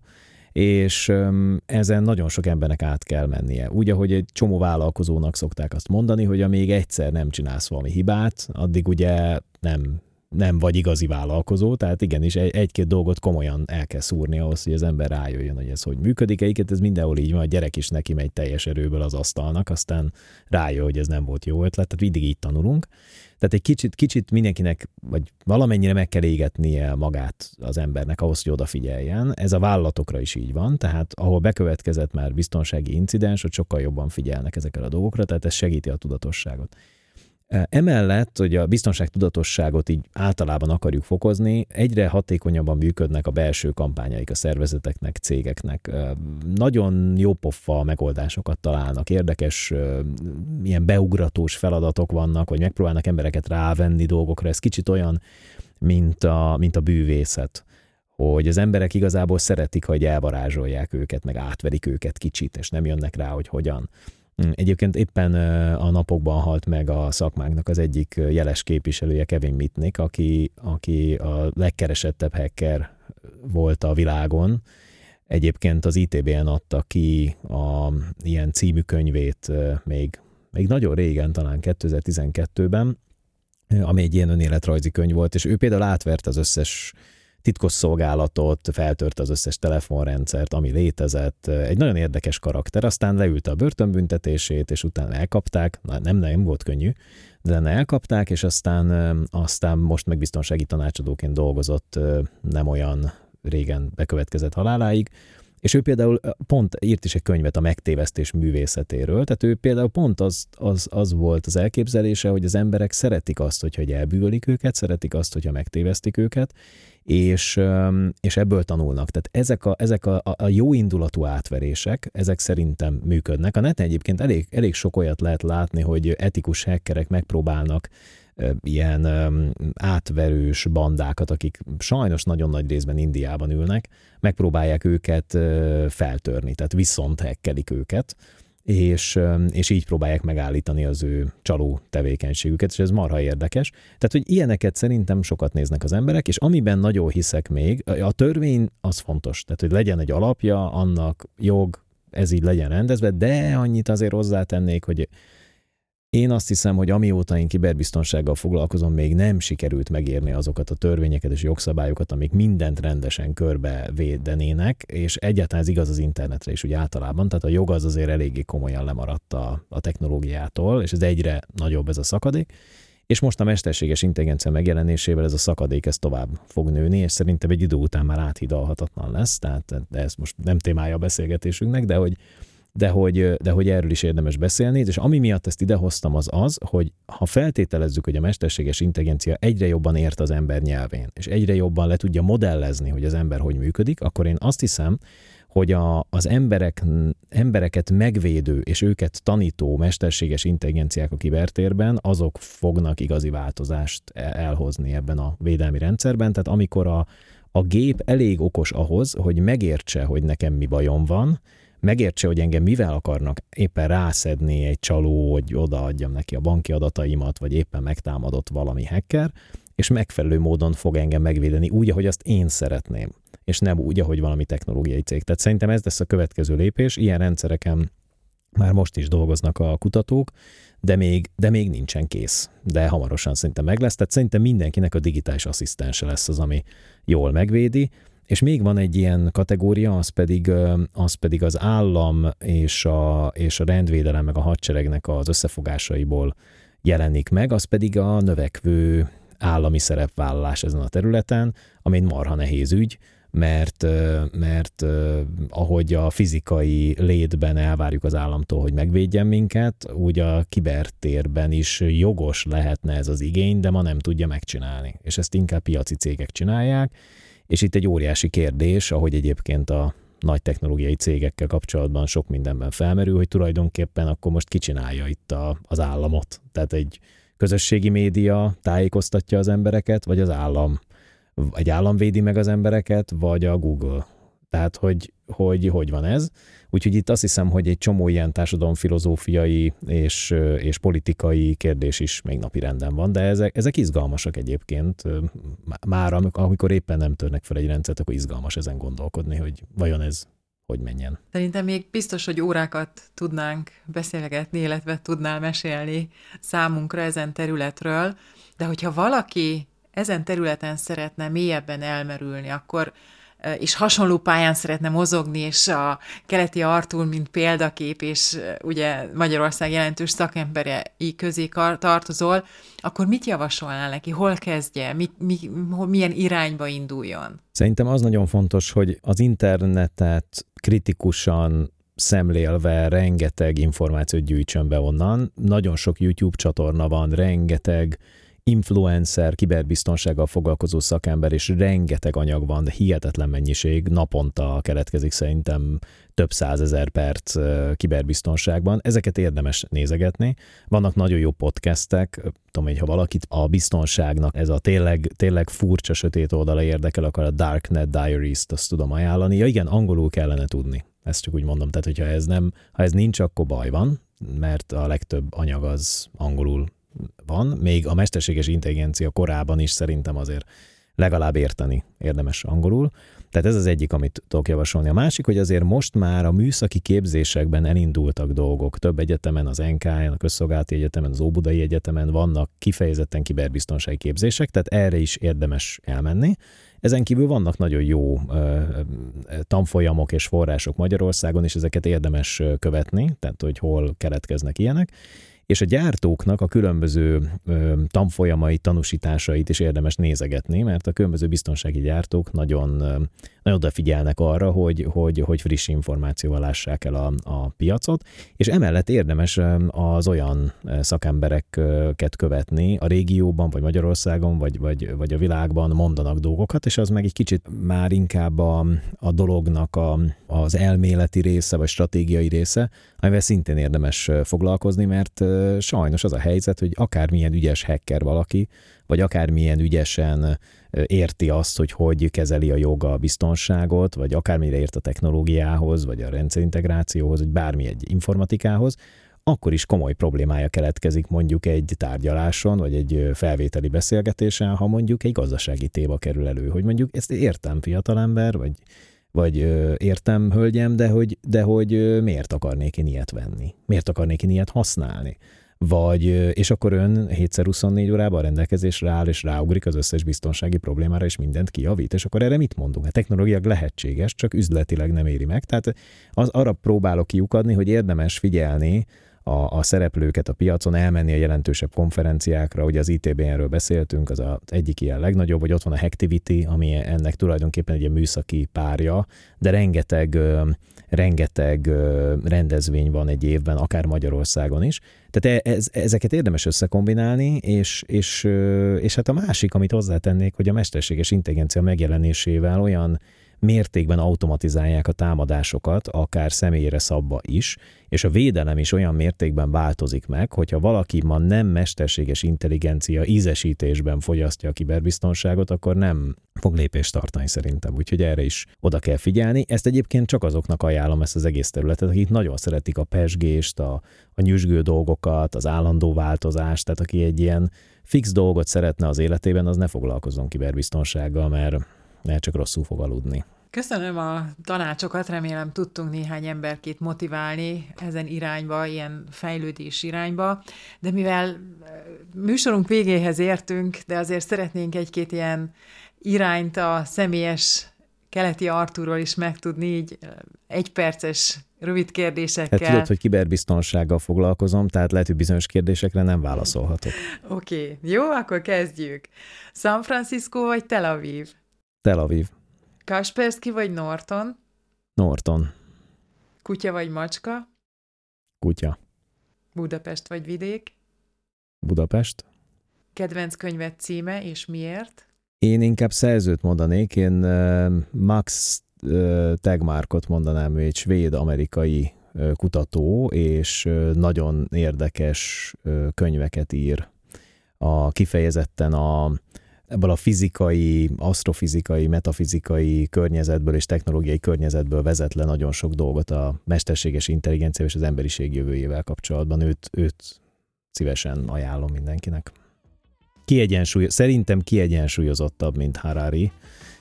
és um, ezen nagyon sok embernek át kell mennie. Úgy, ahogy egy csomó vállalkozónak szokták azt mondani, hogy amíg egyszer nem csinálsz valami hibát, addig ugye nem... nem vagy igazi vállalkozó, tehát igenis egy-két dolgot komolyan el kell szúrni ahhoz, hogy az ember rájöjjön, hogy ez hogy működik. Egyébként ez mindenhol így van, a gyerek is neki megy teljes erőből az asztalnak, aztán rájön, hogy ez nem volt jó ötlet, tehát mindig így tanulunk. Tehát egy kicsit, kicsit mindenkinek, vagy valamennyire meg kell égetnie magát az embernek ahhoz, hogy odafigyeljen. Ez a vállalatokra is így van, tehát ahol bekövetkezett már biztonsági incidens, ott sokkal jobban figyelnek ezekre a dolgokra, tehát ez segíti a tudatosságot. Emellett, hogy a biztonságtudatosságot így általában akarjuk fokozni, egyre hatékonyabban működnek a belső kampányaik a szervezeteknek, cégeknek. Nagyon jó pofa megoldásokat találnak, érdekes, ilyen beugratós feladatok vannak, hogy megpróbálnak embereket rávenni dolgokra. Ez kicsit olyan, mint a, mint a bűvészet, hogy az emberek igazából szeretik, hogy elvarázsolják őket, meg átverik őket kicsit, és nem jönnek rá, hogy hogyan. Egyébként éppen a napokban halt meg a szakmánknak az egyik jeles képviselője, Kevin Mitnick, aki, aki a legkeresettebb hacker volt a világon. Egyébként az I T B N adta ki a ilyen című könyvét még, még nagyon régen, talán kétezer-tizenkettőben, ami egy ilyen önéletrajzi könyv volt, és ő például átvert az összes titkos szolgálatot, feltört az összes telefonrendszert, ami létezett. Egy nagyon érdekes karakter, aztán leülte a börtönbüntetését, és utána elkapták. Na, nem, nem volt könnyű, de elkapták, és aztán, aztán most meg biztonsági tanácsadóként dolgozott nem olyan régen bekövetkezett haláláig. És ő például pont írt is egy könyvet a megtévesztés művészetéről, tehát ő például pont az, az, az volt az elképzelése, hogy az emberek szeretik azt, hogyha elbűvölik őket, szeretik azt, hogyha megtévesztik őket, és, és ebből tanulnak. Tehát ezek, a, ezek a, a jó indulatú átverések, ezek szerintem működnek. A neten egyébként elég, elég sok olyat lehet látni, hogy etikus hackerek megpróbálnak ilyen átverős bandákat, akik sajnos nagyon nagy részben Indiában ülnek, megpróbálják őket feltörni, tehát viszont hackelik őket, és, és így próbálják megállítani az ő csaló tevékenységüket, és ez marha érdekes. Tehát, hogy ilyeneket szerintem sokat néznek az emberek, és amiben nagyon hiszek még, a törvény az fontos, tehát, hogy legyen egy alapja, annak jog, ez így legyen rendezve, de annyit azért hozzátennék, hogy én azt hiszem, hogy amióta én kiberbiztonsággal foglalkozom, még nem sikerült megírni azokat a törvényeket és jogszabályokat, amik mindent rendesen körbe védenének, és egyáltalán ez igaz az internetre is úgy általában, tehát a jog az azért eléggé komolyan lemaradt a, a technológiától, és ez egyre nagyobb ez a szakadék, és most a mesterséges intelligencia megjelenésével ez a szakadék ez tovább fog nőni, és szerintem egy idő után már áthidalhatatlan lesz, tehát de ez most nem témája a beszélgetésünknek, de hogy De hogy, de hogy erről is érdemes beszélni, és ami miatt ezt idehoztam az az, hogy ha feltételezzük, hogy a mesterséges intelligencia egyre jobban ért az ember nyelvén, és egyre jobban le tudja modellezni, hogy az ember hogy működik, akkor én azt hiszem, hogy a, az emberek, embereket megvédő és őket tanító mesterséges intelligenciák a kibertérben, azok fognak igazi változást elhozni ebben a védelmi rendszerben, tehát amikor a, a gép elég okos ahhoz, hogy megértse, hogy nekem mi bajom van, megértse, hogy engem mivel akarnak éppen rászedni egy csaló, hogy odaadjam neki a banki adataimat, vagy éppen megtámadott valami hacker, és megfelelő módon fog engem megvédeni úgy, ahogy azt én szeretném, és nem úgy, ahogy valami technológiai cég. Tehát szerintem ez lesz a következő lépés, ilyen rendszereken már most is dolgoznak a kutatók, de még, de még nincsen kész. De hamarosan szerintem meg lesz, tehát szerintem mindenkinek a digitális asszisztense lesz az, ami jól megvédi, és még van egy ilyen kategória, az pedig az, pedig az állam és a, és a rendvédelem meg a hadseregnek az összefogásaiból jelenik meg, az pedig a növekvő állami szerepvállalás ezen a területen, ami egy marha nehéz ügy, mert, mert ahogy a fizikai létben elvárjuk az államtól, hogy megvédjen minket, úgy a kibertérben is jogos lehetne ez az igény, de ma nem tudja megcsinálni. És ezt inkább piaci cégek csinálják, és itt egy óriási kérdés, ahogy egyébként a nagy technológiai cégekkel kapcsolatban sok mindenben felmerül, hogy tulajdonképpen akkor most kicsinálja itt a, az államot. Tehát egy közösségi média tájékoztatja az embereket, vagy az állam. Egy állam védi meg az embereket, vagy a Google. Tehát, hogy hogy, hogy van ez. Úgyhogy itt azt hiszem, hogy egy csomó ilyen társadalomfilozófiai és, és politikai kérdés is még napirenden van, de ezek, ezek izgalmasak egyébként. Már amikor éppen nem törnek fel egy rendszert, akkor izgalmas ezen gondolkodni, hogy vajon ez hogy menjen. Szerintem még biztos, hogy órákat tudnánk beszélgetni, illetve tudnál mesélni számunkra ezen területről, de hogyha valaki ezen területen szeretne mélyebben elmerülni, akkor és hasonló pályán szeretne mozogni, és a Keleti Arthur, mint példakép, és ugye Magyarország jelentős szakemberei közé tartozol, akkor mit javasolnál neki? Hol kezdje? Mi, mi, milyen irányba induljon? Szerintem az nagyon fontos, hogy az internetet kritikusan szemlélve rengeteg információt gyűjtsön be onnan. Nagyon sok YouTube csatorna van, rengeteg influencer, kiberbiztonsággal foglalkozó szakember, és rengeteg anyag van, hihetetlen mennyiség, naponta keletkezik szerintem több százezer perc kiberbiztonságban. Ezeket érdemes nézegetni. Vannak nagyon jó podcastek, tudom, hogy ha valakit a biztonságnak ez a tényleg, tényleg furcsa, sötét oldala érdekel, akkor a Darknet Diaries-t azt tudom ajánlani. Ja igen, angolul kellene tudni. Ezt csak úgy mondom, tehát hogyha ez, nem, ha ez nincs, akkor baj van, mert a legtöbb anyag az angolul van, még a mesterséges intelligencia korában is szerintem azért legalább érteni érdemes angolul. Tehát ez az egyik, amit tudok javasolni. A másik, hogy azért most már a műszaki képzésekben elindultak dolgok. Több egyetemen, az en ká en, a Közszolgálati Egyetemen, az Óbudai Egyetemen vannak kifejezetten kiberbiztonsági képzések, tehát erre is érdemes elmenni. Ezen kívül vannak nagyon jó ö, tanfolyamok és források Magyarországon, és ezeket érdemes követni, tehát hogy hol keletkeznek ilyenek. És a gyártóknak a különböző tanfolyamait, tanúsításait is érdemes nézegetni, mert a különböző biztonsági gyártók nagyon, nagyon odafigyelnek arra, hogy, hogy, hogy friss információval lássák el a, a piacot, és emellett érdemes az olyan szakembereket követni a régióban, vagy Magyarországon, vagy, vagy, vagy a világban mondanak dolgokat, és az meg egy kicsit már inkább a, a dolognak a, az elméleti része, vagy stratégiai része, amivel szintén érdemes foglalkozni, mert sajnos az a helyzet, hogy akármilyen ügyes hacker valaki, vagy akármilyen ügyesen érti azt, hogy hogy kezeli a joga a biztonságot, vagy akármire ért a technológiához, vagy a rendszerintegrációhoz, vagy bármi egy informatikához, akkor is komoly problémája keletkezik mondjuk egy tárgyaláson, vagy egy felvételi beszélgetésen, ha mondjuk egy gazdasági téma kerül elő, hogy mondjuk ezt értem fiatalember, vagy vagy értem, hölgyem, de hogy, de hogy miért akarnék én ilyet venni? Miért akarnék én ilyet használni? Vagy, és akkor ön hétszer huszonnégy órában a rendelkezésre áll, és ráugrik az összes biztonsági problémára, és mindent kijavít, és akkor erre mit mondunk? Hát technológiak lehetséges, csak üzletileg nem éri meg. Tehát az, arra próbálok kiukadni, hogy érdemes figyelni a, a szereplőket a piacon, elmenni a jelentősebb konferenciákra, ugye az i té bé en-ről beszéltünk, az a, egyik ilyen legnagyobb, hogy ott van a Hactivity, ami ennek tulajdonképpen egy műszaki párja, de rengeteg, rengeteg rendezvény van egy évben, akár Magyarországon is. Tehát ez, ezeket érdemes összekombinálni, és, és, és hát a másik, amit hozzátennék, hogy a mesterséges intelligencia megjelenésével olyan mértékben automatizálják a támadásokat, akár személyre szabva is, és a védelem is olyan mértékben változik meg, hogyha valaki ma nem mesterséges intelligencia ízesítésben fogyasztja a kiberbiztonságot, akkor nem fog lépést tartani szerintem, úgyhogy erre is oda kell figyelni. Ezt egyébként csak azoknak ajánlom, ezt az egész területet, akik nagyon szeretik a pezsgést, a, a nyüzsgő dolgokat, az állandó változást, tehát aki egy ilyen fix dolgot szeretne az életében, az ne foglalkozzon kiberbiztonsággal, mert, mert csak rosszul fog aludni. Köszönöm a tanácsokat, remélem tudtunk néhány emberkét motiválni ezen irányba, ilyen fejlődés irányba, de mivel műsorunk végéhez értünk, de azért szeretnénk egy-két ilyen irányt a személyes Keleti Arthurról is megtudni, így egyperces rövid kérdésekkel. Hát tudod, hogy kiberbiztonsággal foglalkozom, tehát lehet, hogy bizonyos kérdésekre nem válaszolhatok. Oké, okay. Jó, akkor kezdjük. San Francisco vagy Tel Aviv? Tel Aviv. Kaspersky vagy Norton? Norton. Kutya vagy macska? Kutya. Budapest vagy vidék? Budapest. Kedvenc könyved címe, és miért? Én inkább szerzőt mondanék, én Max Tegmarkot mondanám, egy svéd-amerikai kutató, és nagyon érdekes könyveket ír. A, kifejezetten a, ebből a fizikai, asztrofizikai, metafizikai környezetből és technológiai környezetből vezet le nagyon sok dolgot a mesterséges intelligencia és az emberiség jövőjével kapcsolatban. Őt, őt szívesen ajánlom mindenkinek. Kiegyensúly, szerintem kiegyensúlyozottabb, mint Harari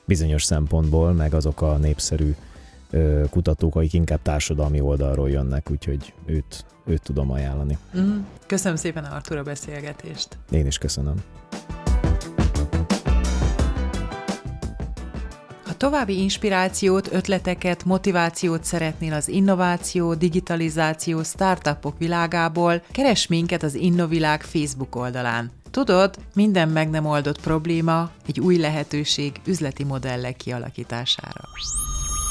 bizonyos szempontból, meg azok a népszerű ö, kutatók, akik inkább társadalmi oldalról jönnek, úgyhogy őt, őt tudom ajánlani. Mm. Köszönöm szépen, Arthur, a beszélgetést. Én is köszönöm. Ha további inspirációt, ötleteket, motivációt szeretnél az innováció, digitalizáció, startupok világából, keresd minket az Innovilág Facebook oldalán. Tudod, minden meg nem oldott probléma egy új lehetőség üzleti modellek kialakítására.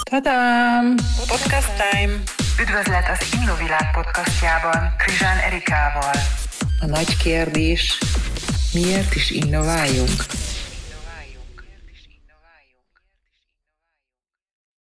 Tadám! Podcast time! Üdvözlet az Innovilág podcastjában Krizsán Erikával. A nagy kérdés, miért is innováljunk?